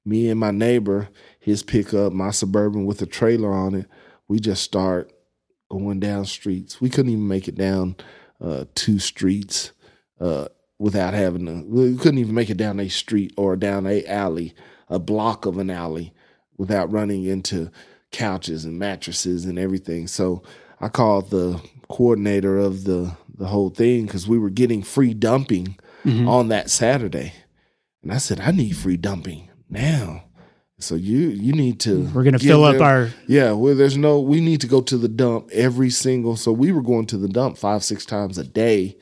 me and my neighbor, his pickup, my Suburban with a trailer on it, we just start going down streets. We couldn't even make it down uh, two streets uh without having to, we couldn't even make it down a street or down a alley, a block of an alley, without running into couches and mattresses and everything. So I called the coordinator of the, the whole thing because we were getting free dumping mm-hmm. on that Saturday. And I said, I need free dumping now. So you you need to. We're going to fill up our. Yeah, well, there's no, we need to go to the dump every single. So we were going to the dump five, six times a day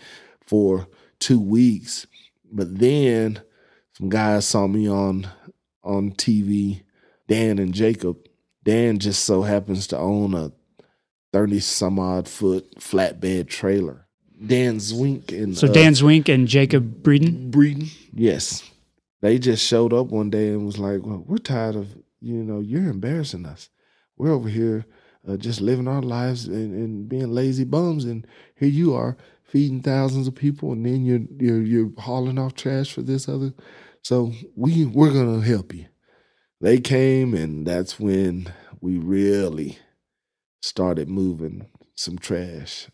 for two weeks, but then some guys saw me on on T V, Dan and Jacob. Dan just so happens to own a thirty some odd foot flatbed trailer. Dan Zwink and so Dan uh, Zwink and Jacob Breeden. Breeden, yes, they just showed up one day and was like, "Well, we're tired of you know you're embarrassing us. We're over here uh, just living our lives and, and being lazy bums, and here you are." Feeding thousands of people, and then you're you're you're hauling off trash for this other. So we we're gonna help you. They came, and that's when we really started moving some trash,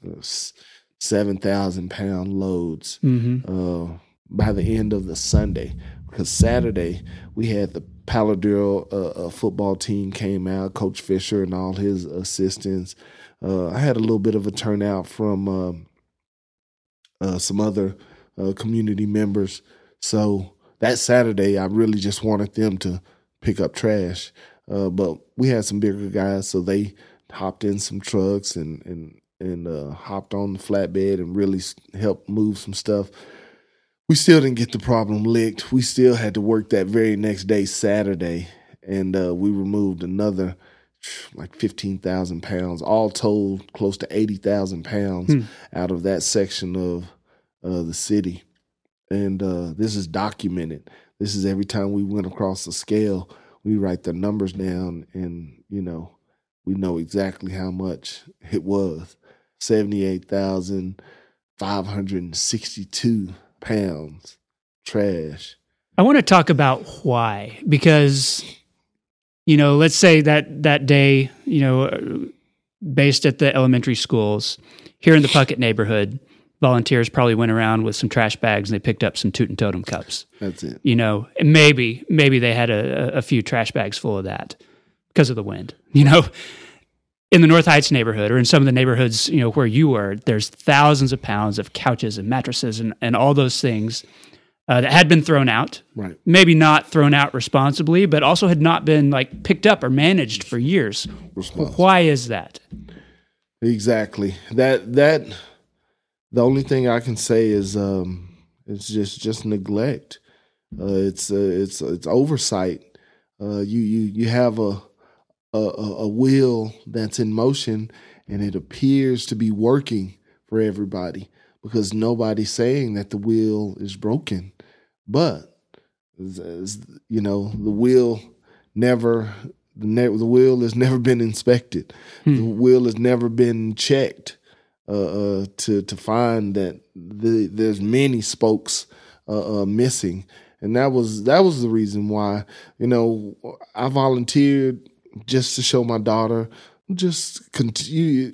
seven thousand pound loads mm-hmm. uh, by the end of the Sunday. Because Saturday we had the Palo Duro uh, uh, football team came out, Coach Fisher and all his assistants. Uh, I had a little bit of a turnout from. Uh, Uh, some other uh, community members. So that Saturday, I really just wanted them to pick up trash. Uh, but we had some bigger guys, so they hopped in some trucks and and and uh, hopped on the flatbed and really helped move some stuff. We still didn't get the problem licked. We still had to work that very next day, Saturday, and uh, we removed another like fifteen thousand pounds, all told close to eighty thousand pounds hmm. out of that section of uh, the city. And uh, this is documented. This is every time we went across the scale, we write the numbers down and, you know, we know exactly how much it was. seventy-eight thousand five hundred sixty-two pounds trash. I want to talk about why, because you know, let's say that that day, you know, based at the elementary schools, here in the Puckett neighborhood, volunteers probably went around with some trash bags and they picked up some Toot 'n Totem cups. That's it. You know, and maybe, maybe they had a, a few trash bags full of that because of the wind. You know, in the North Heights neighborhood or in some of the neighborhoods, you know, where you were, there's thousands of pounds of couches and mattresses and, and all those things Uh, that had been thrown out, right? Maybe not thrown out responsibly, but also had not been like picked up or managed for years. Why is that? Exactly. That that the only thing I can say is um, it's just just neglect. Uh, it's uh, it's it's oversight. Uh, you you you have a, a a wheel that's in motion, and it appears to be working for everybody because nobody's saying that the wheel is broken. But, you know, the wheel never The, ne- the will has never been inspected. Hmm. The will has never been checked uh, uh, to to find that the, there's many spokes uh, uh, missing, and that was that was the reason why, you know, I volunteered just to show my daughter, just continue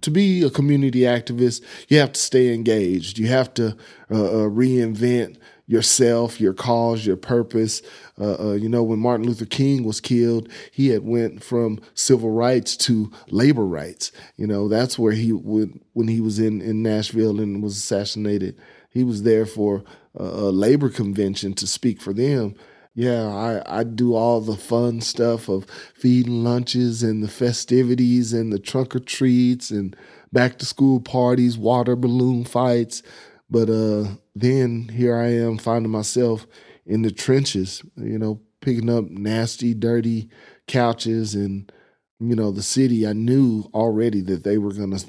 to be a community activist. You have to stay engaged. You have to uh, uh, reinvent yourself, your cause, your purpose. Uh, uh, you know, when Martin Luther King was killed, he had went from civil rights to labor rights. You know, that's where he would, when he was in, in Nashville and was assassinated, he was there for a, a labor convention to speak for them. Yeah, I, I do all the fun stuff of feeding lunches and the festivities and the trunk or treats and back to school parties, water balloon fights. But uh, then here I am finding myself in the trenches, you know, picking up nasty, dirty couches. And, you know, the city, I knew already that they were going to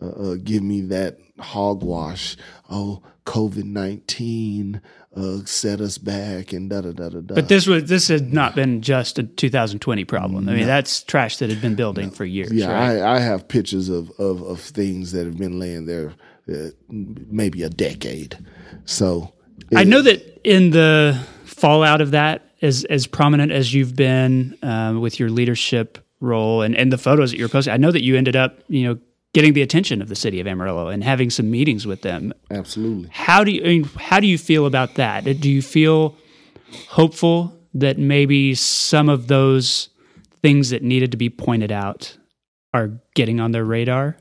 uh, uh, give me that hogwash. Oh, covid nineteen uh, set us back and da-da-da-da-da. But this was this had not been just a two thousand twenty problem. I mean, no. That's trash that had been building no. for years. Yeah, right? I, I have pictures of, of, of things that have been laying there Uh, maybe a decade. So it, I know that in the fallout of that, as as prominent as you've been um, with your leadership role and, and the photos that you're posting, I know that you ended up, you know, getting the attention of the city of Amarillo and having some meetings with them. Absolutely. How do you I mean, how do you feel about that? Do you feel hopeful that maybe some of those things that needed to be pointed out are getting on their radar?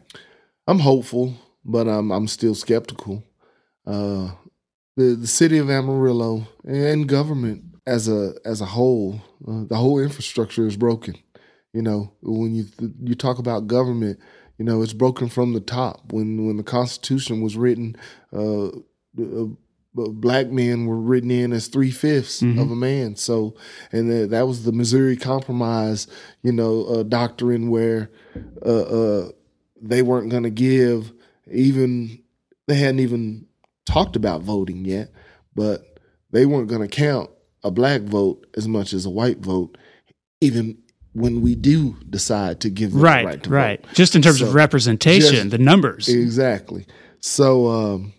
I'm hopeful. But I'm I'm still skeptical. Uh, the the city of Amarillo and government as a as a whole, uh, the whole infrastructure is broken. You know, when you th- you talk about government, you know it's broken from the top. When when the Constitution was written, uh, uh, black men were written in as three fifths mm-hmm. of a man. So, and the, that was the Missouri Compromise, you know, uh, doctrine where uh, uh, they weren't going to give. Even they hadn't even talked about voting yet, but they weren't going to count a black vote as much as a white vote, even when we do decide to give them right, the right to right. vote. Right, just in terms so, of representation, just, the numbers. Exactly. So um,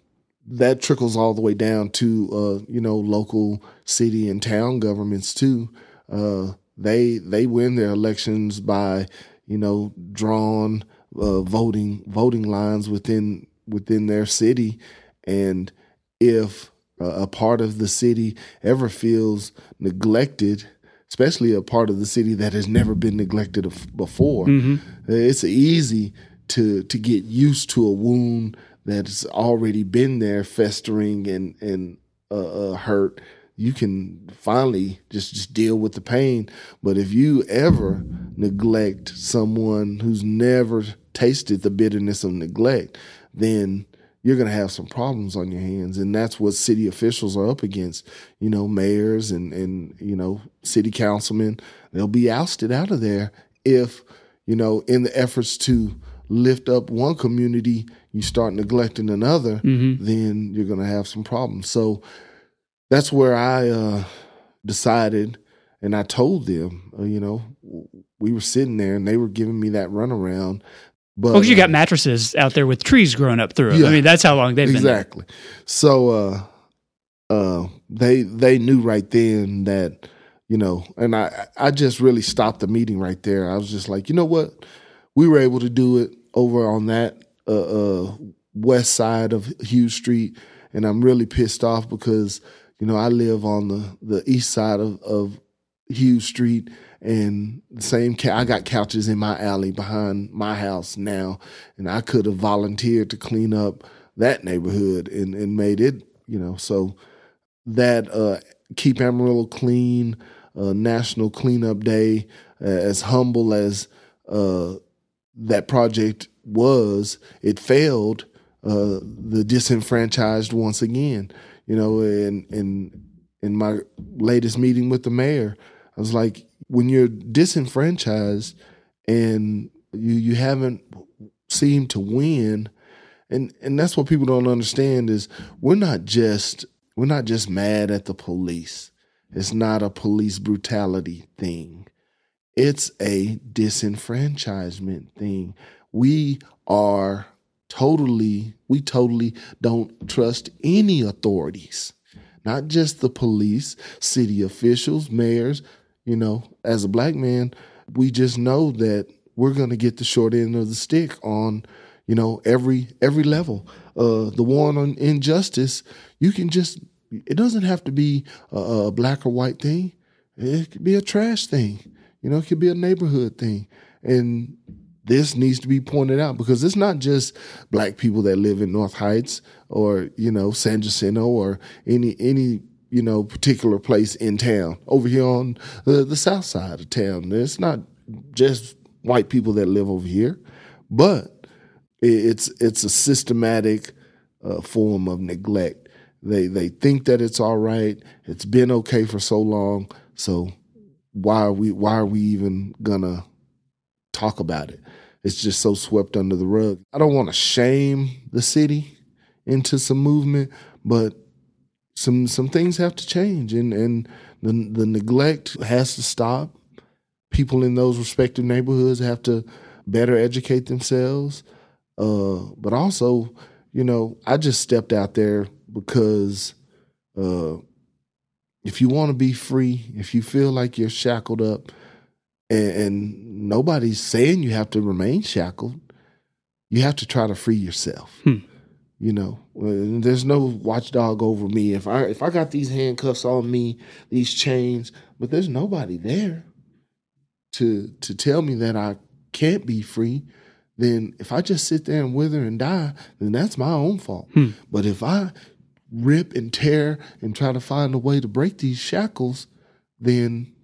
that trickles all the way down to, uh, you know, local city and town governments too. Uh, they they win their elections by, you know, drawn Uh, voting voting lines within within their city, and if uh, a part of the city ever feels neglected, especially a part of the city that has never been neglected before, mm-hmm. it's easy to to get used to a wound that's already been there, festering and and uh, uh, hurt. You can finally just, just deal with the pain. But if you ever neglect someone who's never tasted the bitterness of neglect, then you're going to have some problems on your hands. And that's what city officials are up against. You know, mayors and, and you know, city councilmen, they'll be ousted out of there if, you know, in the efforts to lift up one community, you start neglecting another, mm-hmm. then you're going to have some problems. So, that's where I uh, decided, and I told them, uh, you know, we were sitting there, and they were giving me that runaround. But well, you got uh, mattresses out there with trees growing up through them. Yeah, I mean, that's how long they've exactly. been. Exactly. So uh, uh, they they knew right then that, you know, and I, I just really stopped the meeting right there. I was just like, you know what? We were able to do it over on that uh, uh, west side of Hughes Street, and I'm really pissed off because – you know, I live on the, the east side of, of Hughes Street, and the same ca- I got couches in my alley behind my house now, and I could have volunteered to clean up that neighborhood and, and made it, you know, so that uh, Keep Amarillo Clean, uh, National Cleanup Day, uh, as humble as uh, that project was, it failed uh, the disenfranchised once again. You know, in, in in my latest meeting with the mayor, I was like, when you're disenfranchised and you you haven't seemed to win, and, and that's what people don't understand is we're not just we're not just mad at the police. It's not a police brutality thing. It's a disenfranchisement thing. We are totally, we totally don't trust any authorities, not just the police, city officials, mayors. You know, as a black man, we just know that we're going to get the short end of the stick on, you know, every every level. Uh, the war on injustice, you can just, it doesn't have to be a, a black or white thing. It could be a trash thing. You know, it could be a neighborhood thing. And this needs to be pointed out because it's not just black people that live in North Heights or, you know, San Jacinto or any, any you know, particular place in town. Over here on the, the south side of town, it's not just white people that live over here, but it's it's a systematic uh, form of neglect. They they think that it's all right. It's been okay for so long. So why are we why are we even gonna talk about it? It's just so swept under the rug. I don't want to shame the city into some movement, but some some things have to change, and and the the neglect has to stop. People in those respective neighborhoods have to better educate themselves. Uh, but also, you know, I just stepped out there because uh, if you want to be free, if you feel like you're shackled up, and, and nobody's saying you have to remain shackled, you have to try to free yourself. Hmm. You know, there's no watchdog over me. If I if I got these handcuffs on me, these chains, but there's nobody there to to tell me that I can't be free, then if I just sit there and wither and die, then that's my own fault. Hmm. But if I rip and tear and try to find a way to break these shackles, then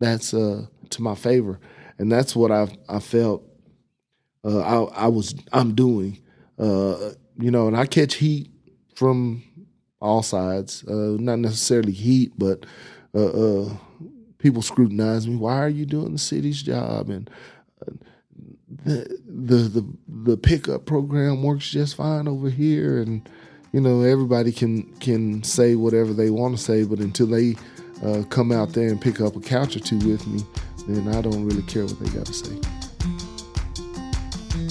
that's uh, to my favor. And that's what I I felt uh, I, I was I'm doing. Uh, you know, and I catch heat from all sides, uh, not necessarily heat, but uh, uh, people scrutinize me. Why are you doing the city's job? And uh, the, the the the pickup program works just fine over here. And, you know, everybody can, can say whatever they want to say, but until they uh, come out there and pick up a couch or two with me, then I don't really care what they got to say.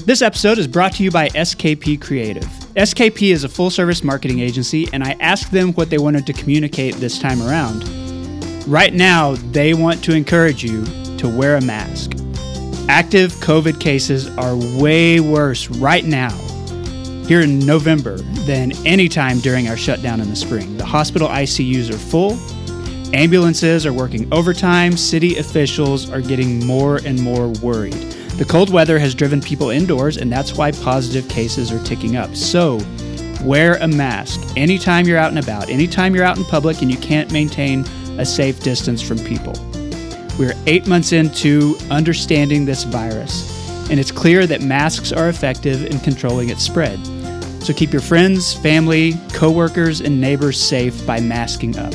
This episode is brought to you by S K P Creative. S K P is a full-service marketing agency, and I asked them what they wanted to communicate this time around. Right now, they want to encourage you to wear a mask. Active COVID cases are way worse right now, here in November, than any time during our shutdown in the spring. The hospital I C Us are full, ambulances are working overtime, city officials are getting more and more worried. The cold weather has driven people indoors, and that's why positive cases are ticking up. So wear a mask anytime you're out and about, anytime you're out in public and you can't maintain a safe distance from people. We're eight months into understanding this virus, and it's clear that masks are effective in controlling its spread. So keep your friends, family, coworkers, and neighbors safe by masking up.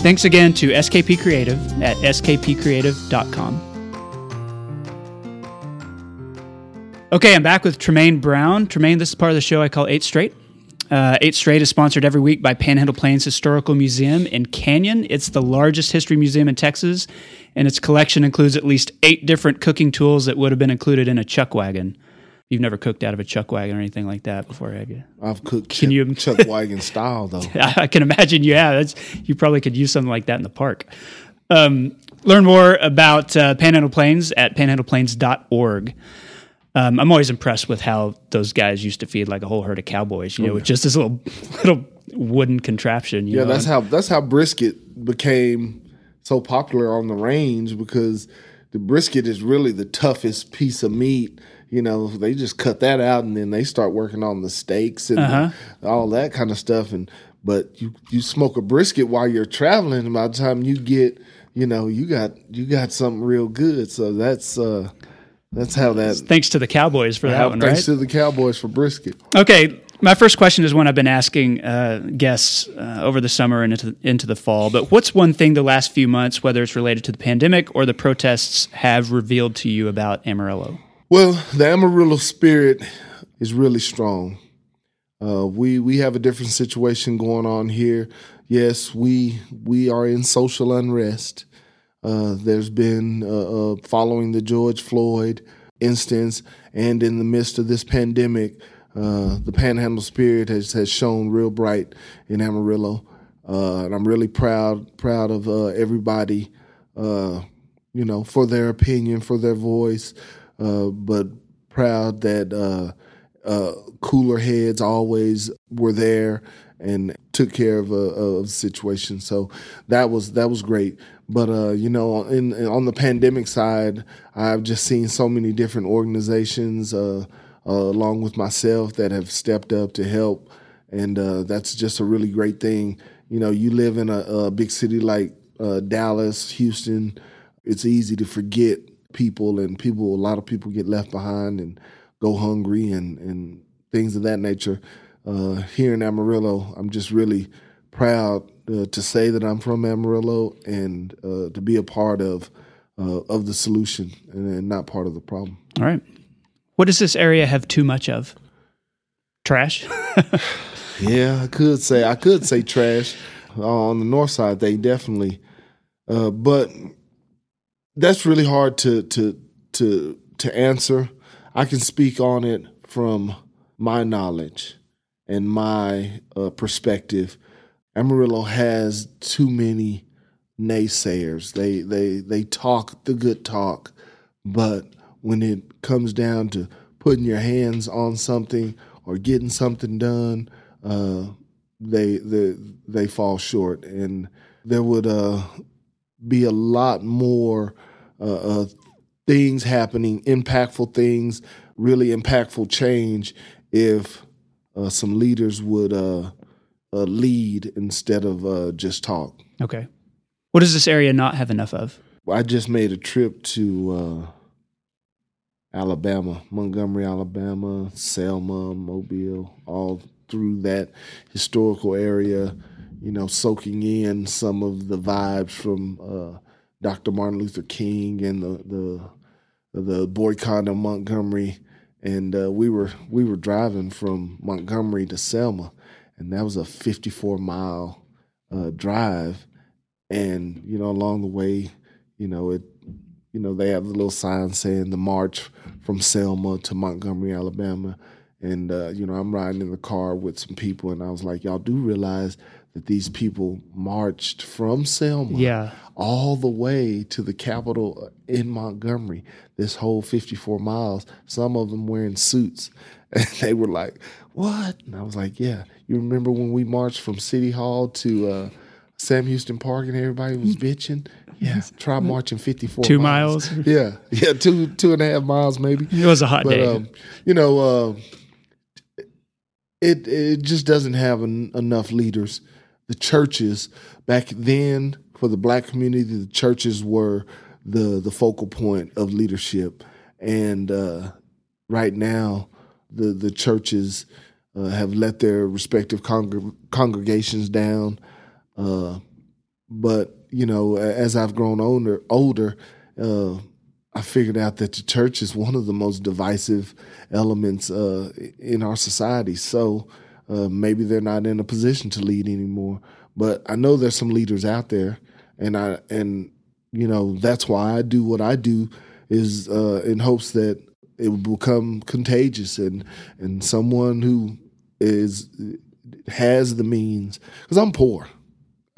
Thanks again to S K P Creative at S K P creative dot com. Okay, I'm back with Jermaine Brown. Jermaine, this is part of the show I call Eight Straight. Uh, Eight Straight is sponsored every week by Panhandle Plains Historical Museum in Canyon. It's the largest history museum in Texas, and its collection includes at least eight different cooking tools that would have been included in a chuck wagon. You've never cooked out of a chuck wagon or anything like that before, have you? I've cooked can ch- you, chuck wagon style, though. I can imagine you yeah, have. You probably could use something like that in the park. Um, learn more about uh, Panhandle Plains at panhandle plains dot org. Um, I'm always impressed with how those guys used to feed like a whole herd of cowboys, you know, oh, yeah. with just this little little wooden contraption. You yeah, know? that's how that's how brisket became so popular on the range, because the brisket is really the toughest piece of meat. You know, they just cut that out and then they start working on the steaks and uh-huh. the, all that kind of stuff. And but you, you smoke a brisket while you're traveling, and by the time you get, you know, you got you got something real good. So that's. Uh, That's how that... Thanks to the Cowboys for that how, one, thanks right? Thanks to the Cowboys for brisket. Okay, my first question is one I've been asking uh, guests uh, over the summer and into the, into the fall, but what's one thing the last few months, whether it's related to the pandemic or the protests, have revealed to you about Amarillo? Well, the Amarillo spirit is really strong. Uh, we we have a different situation going on here. Yes, we we are in social unrest. Uh, there's been uh, uh, following the George Floyd instance, and in the midst of this pandemic, uh, the Panhandle spirit has, has shown real bright in Amarillo. Uh, and I'm really proud proud of uh, everybody, uh, you know, for their opinion, for their voice, uh, but proud that uh, uh, cooler heads always were there and took care of, uh, of the situation. So that was that was great. But, uh, you know, in, in, on the pandemic side, I've just seen so many different organizations uh, uh, along with myself that have stepped up to help. And uh, that's just a really great thing. You know, you live in a, a big city like uh, Dallas, Houston, it's easy to forget people and people. A lot of people get left behind and go hungry and, and things of that nature. Uh, here in Amarillo, I'm just really proud uh, to say that I'm from Amarillo and uh, to be a part of uh, of the solution and, and not part of the problem. All right. What does this area have too much of? Trash? Yeah, I could say I could say trash. Uh, on the north side, they definitely. Uh, but that's really hard to to to to answer. I can speak on it from my knowledge and my uh, perspective. Amarillo has too many naysayers. They they they talk the good talk, but when it comes down to putting your hands on something or getting something done, uh, they they they fall short. And there would uh, be a lot more uh, uh, things happening, impactful things, really impactful change, if uh, some leaders would uh, uh, lead instead of uh, just talk. Okay. What does this area not have enough of? I just made a trip to uh, Alabama, Montgomery, Alabama, Selma, Mobile, all through that historical area, you know, soaking in some of the vibes from uh, Doctor Martin Luther King and the the, the boycott of Montgomery. And uh, we were we were driving from Montgomery to Selma, and that was a fifty-four mile uh, drive. And you know, along the way, you know it, you know they have the little sign saying the march from Selma to Montgomery, Alabama. And uh, you know, I'm riding in the car with some people, and I was like, y'all do realize that these people marched from Selma yeah. all the way to the Capitol in Montgomery, this whole fifty-four miles, some of them wearing suits. And they were like, what? And I was like, yeah. You remember when we marched from City Hall to uh, Sam Houston Park and everybody was bitching? Yeah, try marching fifty-four two miles. Two miles? Yeah, yeah, two, two and a half miles maybe. It was a hot but, day. Um, you know, uh, it, it just doesn't have en- enough leaders. The churches back then, for the black community, the churches were the the focal point of leadership, and uh, right now, the the churches uh, have let their respective con- congregations down. Uh, but you know, as I've grown older, older, uh, I figured out that the church is one of the most divisive elements uh, in our society. So. Uh, maybe they're not in a position to lead anymore, but I know there's some leaders out there, and I and you know that's why I do what I do is uh, in hopes that it will become contagious, and and someone who is has the means, because I'm poor.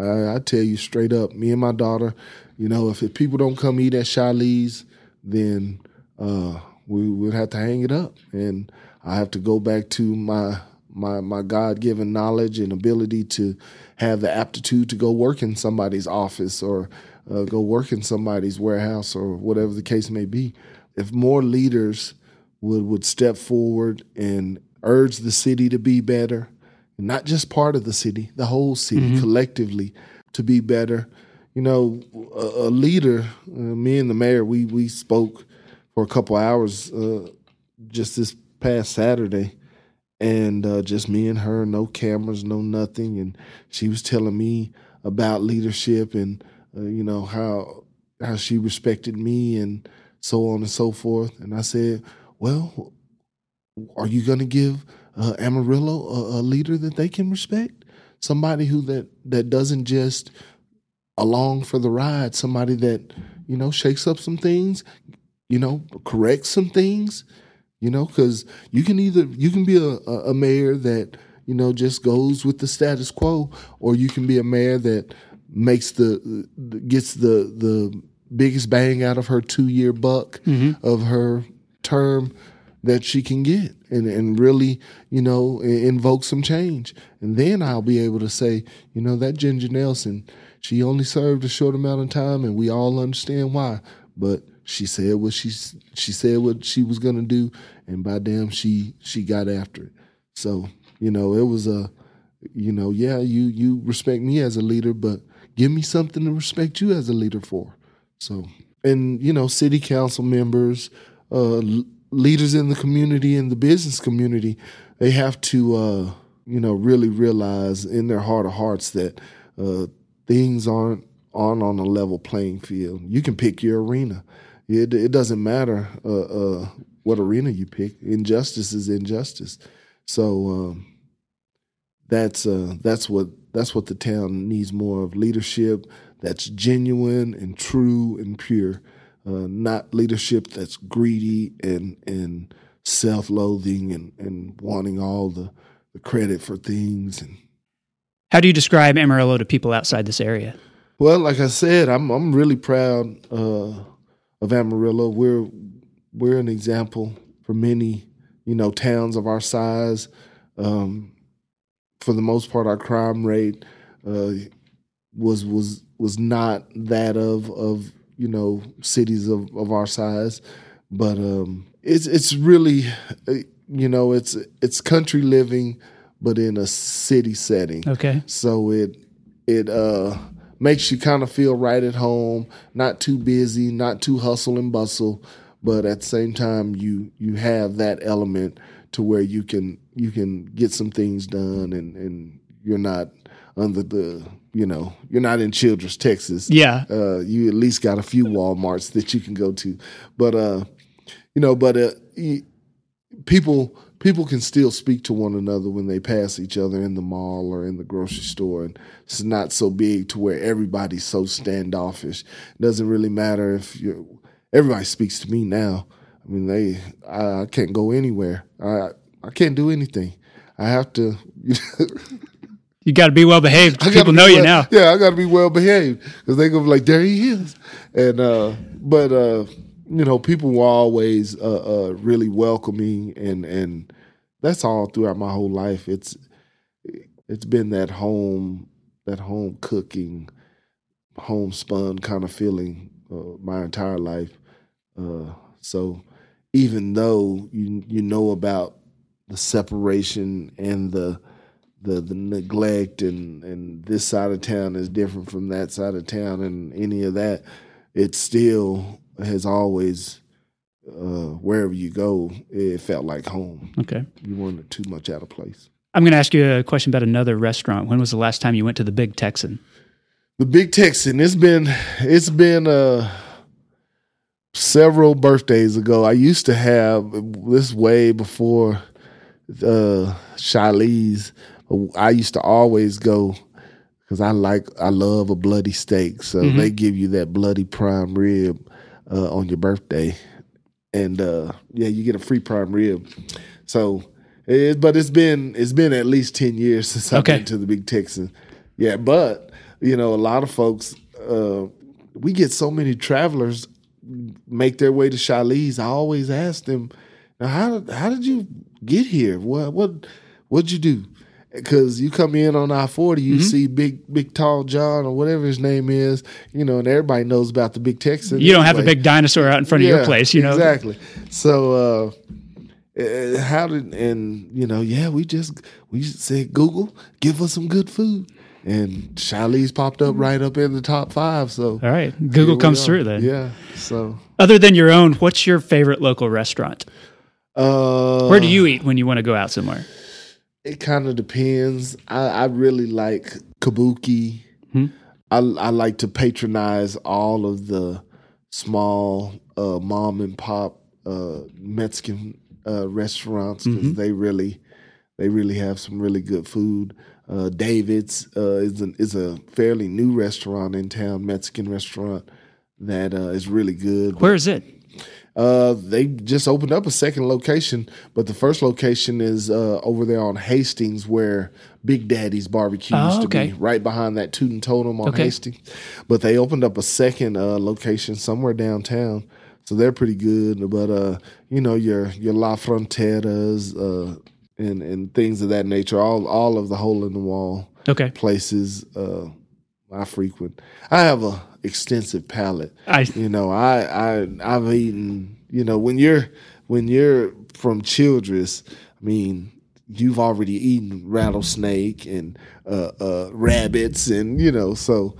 I, I tell you straight up, me and my daughter, you know, if, if people don't come eat at Shiley's, then uh, we would have to hang it up, and I have to go back to my. My my God-given knowledge and ability to have the aptitude to go work in somebody's office or uh, go work in somebody's warehouse or whatever the case may be. If more leaders would, would step forward and urge the city to be better, not just part of the city, the whole city mm-hmm. collectively to be better. You know, a, a leader, uh, me and the mayor, we, we spoke for a couple hours uh, just this past Saturday. And uh, just me and her, no cameras, no nothing. And she was telling me about leadership and, uh, you know, how how she respected me and so on and so forth. And I said, well, are you going to give uh, Amarillo a, a leader that they can respect? Somebody who that, that doesn't just along for the ride, somebody that, you know, shakes up some things, you know, corrects some things, you know, because you can either, you can be a, a mayor that, you know, just goes with the status quo, or you can be a mayor that makes the, gets the, the biggest bang out of her two-year buck mm-hmm. of her term that she can get, and, and really, you know, invoke some change. And then I'll be able to say, you know, that Ginger Nelson, she only served a short amount of time, and we all understand why. But she said what she she said what she was gonna do, and by damn, she she got after it. So, you know, it was a, you know, yeah, you you respect me as a leader, but give me something to respect you as a leader for. So, and you know, city council members, uh, leaders in the community and the business community, they have to, uh, you know, really realize in their heart of hearts that uh, things aren't aren't on a level playing field. You can pick your arena. It, it doesn't matter uh, uh, what arena you pick. Injustice is injustice. So um, that's uh, that's what that's what the town needs more of: leadership that's genuine and true and pure, uh, not leadership that's greedy and and self-loathing and, and wanting all the, the credit for things. And how do you describe Amarillo to people outside this area? Well, like I said, I'm I'm really proud uh, of Amarillo. We're we're an example for many, you know, towns of our size. Um, for the most part, our crime rate uh, was was was not that of of you know cities of, of our size, but um, it's it's really you know it's it's country living, but in a city setting. Okay, so it it uh. makes you kind of feel right at home, not too busy, not too hustle and bustle, but at the same time, you you have that element to where you can you can get some things done, and, and you're not under the you know you're not in Childress, Texas. Yeah, uh, you at least got a few Walmarts that you can go to, but uh, you know, but uh, people people can still speak to one another when they pass each other in the mall or in the grocery store. And it's not so big to where everybody's so standoffish. It doesn't really matter if you're, everybody speaks to me now. I mean, they, I, I can't go anywhere. I, I can't do anything. I have to, you got to be well behaved. People know you now. Yeah. I got to be well behaved because they go like, there he is. And, uh, but, uh, you know, people were always uh, uh, really welcoming, and, and that's all throughout my whole life. It's it's been that home, that home cooking, homespun kind of feeling uh, my entire life. Uh, so even though you you know about the separation and the the, the neglect, and, and this side of town is different from that side of town, and any of that, it's still has always, uh, wherever you go, it felt like home. Okay. You weren't too much out of place. I'm going to ask you a question about another restaurant. When was the last time you went to the Big Texan? The Big Texan, it's been, it's been uh, several birthdays ago. I used to have, this way before uh, Shiley's, I used to always go, because I like, I love a bloody steak. So mm-hmm. they give you that bloody prime rib Uh, on your birthday, and uh, yeah, you get a free prime rib. So, it, but it's been it's been at least ten years since I've okay. been to the Big Texan. Yeah, but you know, a lot of folks, uh, we get so many travelers make their way to Shiley's. I always ask them, now, how how did you get here? What what what'd you do? Because you come in on I forty, you mm-hmm. see big, big, tall John or whatever his name is, you know, and everybody knows about the Big Texan. You don't anyway. have a big dinosaur out in front yeah, of your place, you know. Exactly. So uh, how did, and, you know, yeah, we just, we said, Google, give us some good food. And Shiley's popped up right up in the top five. So, all right, Google comes through then. Yeah. So, other than your own, what's your favorite local restaurant? Uh, Where do you eat when you want to go out somewhere? It kind of depends. I, I really like Kabuki. Hmm. I, I like to patronize all of the small uh, mom and pop uh, Mexican uh, restaurants because mm-hmm. they really, they really have some really good food. Uh, David's uh, is, a, is a fairly new restaurant in town, Mexican restaurant that uh, is really good. Where is it? Uh, they just opened up a second location, but the first location is uh, over there on Hastings where Big Daddy's Barbecue used oh, okay. to be, right behind that Toot 'n Totem on okay. Hastings. But they opened up a second uh, location somewhere downtown, so they're pretty good. But, uh, you know, your your La Fronteras uh, and, and things of that nature, all, all of the hole-in-the-wall okay. places uh, I frequent. I have a... extensive palate. I, you know, I, I, I've eaten, you know, when you're, when you're from Childress, I mean, you've already eaten rattlesnake and, uh, uh, rabbits and, you know, so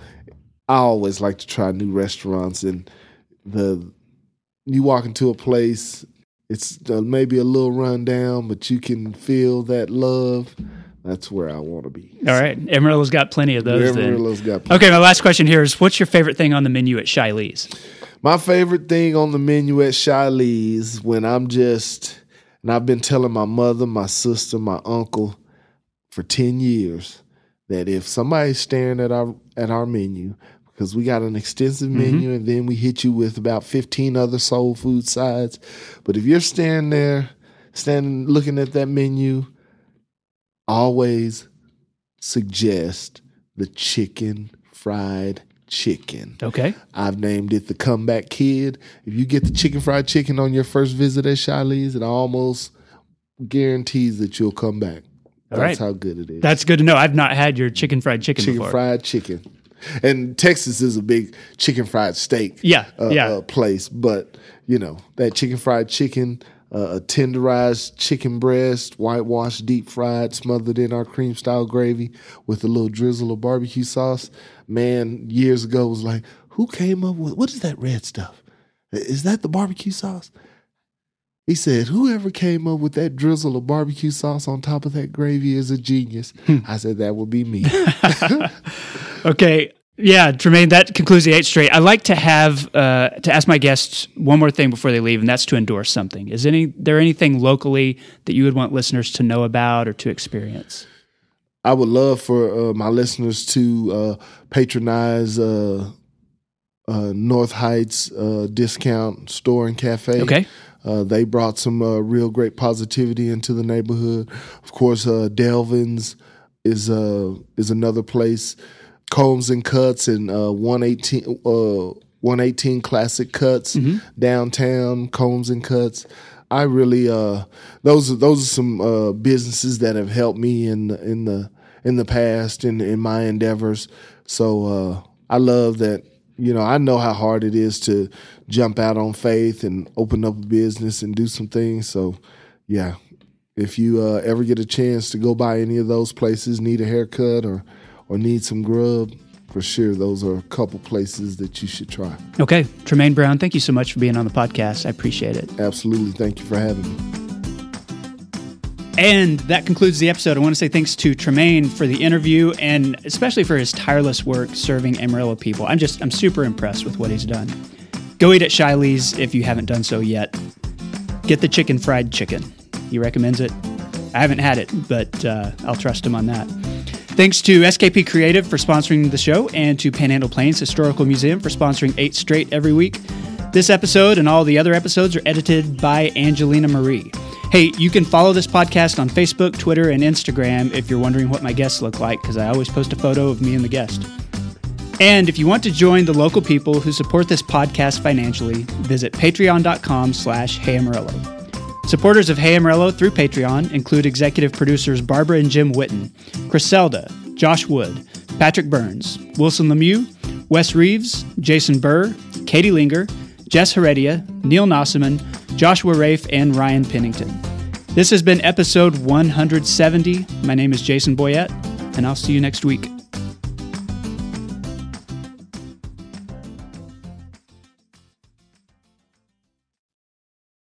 I always like to try new restaurants and the, you walk into a place, it's uh, maybe a little run down, but you can feel that love. That's where I want to be. All right. Amarillo's got plenty of those. Amarillo's got plenty. Okay, my last question here is, what's your favorite thing on the menu at Shiley's? My favorite thing on the menu at Shiley's when I'm just, and I've been telling my mother, my sister, my uncle for ten years that if somebody's staring at our at our menu, because we got an extensive mm-hmm. menu and then we hit you with about fifteen other soul food sides. But if you're staring there, standing looking at that menu, always suggest the chicken fried chicken. Okay. I've named it the comeback kid. If you get the chicken fried chicken on your first visit at Shiley's, it almost guarantees that you'll come back. All That's right. how good it is. That's good to know. I've not had your chicken fried chicken chicken before. fried chicken. And Texas is a big chicken fried steak yeah, uh, yeah. Uh, place. But, you know, that chicken fried chicken... Uh, a tenderized chicken breast, whitewashed, deep fried, smothered in our cream style gravy with a little drizzle of barbecue sauce. Man, years ago was like, who came up with, what is that red stuff? Is that the barbecue sauce? He said, whoever came up with that drizzle of barbecue sauce on top of that gravy is a genius. Hmm. I said, that would be me. Okay. Yeah, Jermaine, that concludes the Eight Straight. I like to have uh, to ask my guests one more thing before they leave, and that's to endorse something. Is any there anything locally that you would want listeners to know about or to experience? I would love for uh, my listeners to uh, patronize uh, uh, North Heights uh, Discount Store and Cafe. Okay. Uh, they brought some uh, real great positivity into the neighborhood. Of course, uh, Delvin's is uh, is another place. Combs and Cuts and uh, one eighteen uh, one eighteen Classic Cuts mm-hmm. downtown. Combs and Cuts. I really uh, those are, those are some uh, businesses that have helped me in in the in the past and in, in my endeavors. So uh, I love that. You know, I know how hard it is to jump out on faith and open up a business and do some things. So yeah, if you uh, ever get a chance to go by any of those places, need a haircut or. or need some grub, for sure, those are a couple places that you should try. Okay. Jermaine Brown, thank you so much for being on the podcast. I appreciate it. Absolutely. Thank you for having me. And that concludes the episode. I want to say thanks to Jermaine for the interview and especially for his tireless work serving Amarillo people. I'm just, I'm super impressed with what he's done. Go eat at Shiley's if you haven't done so yet. Get the chicken fried chicken. He recommends it. I haven't had it, but uh, I'll trust him on that. Thanks to S K P Creative for sponsoring the show and to Panhandle Plains Historical Museum for sponsoring Eight Straight every week. This episode and all the other episodes are edited by Angelina Marie. Hey, you can follow this podcast on Facebook, Twitter, and Instagram if you're wondering what my guests look like, because I always post a photo of me and the guest. And if you want to join the local people who support this podcast financially, visit patreon.com slash heyamarillo. Supporters of Hey Amarillo through Patreon include executive producers Barbara and Jim Whitten, Criselda, Josh Wood, Patrick Burns, Wilson Lemieux, Wes Reeves, Jason Burr, Katie Linger, Jess Heredia, Neil Nossaman, Joshua Rafe, and Ryan Pennington. This has been episode one hundred seventy. My name is Jason Boyette, and I'll see you next week.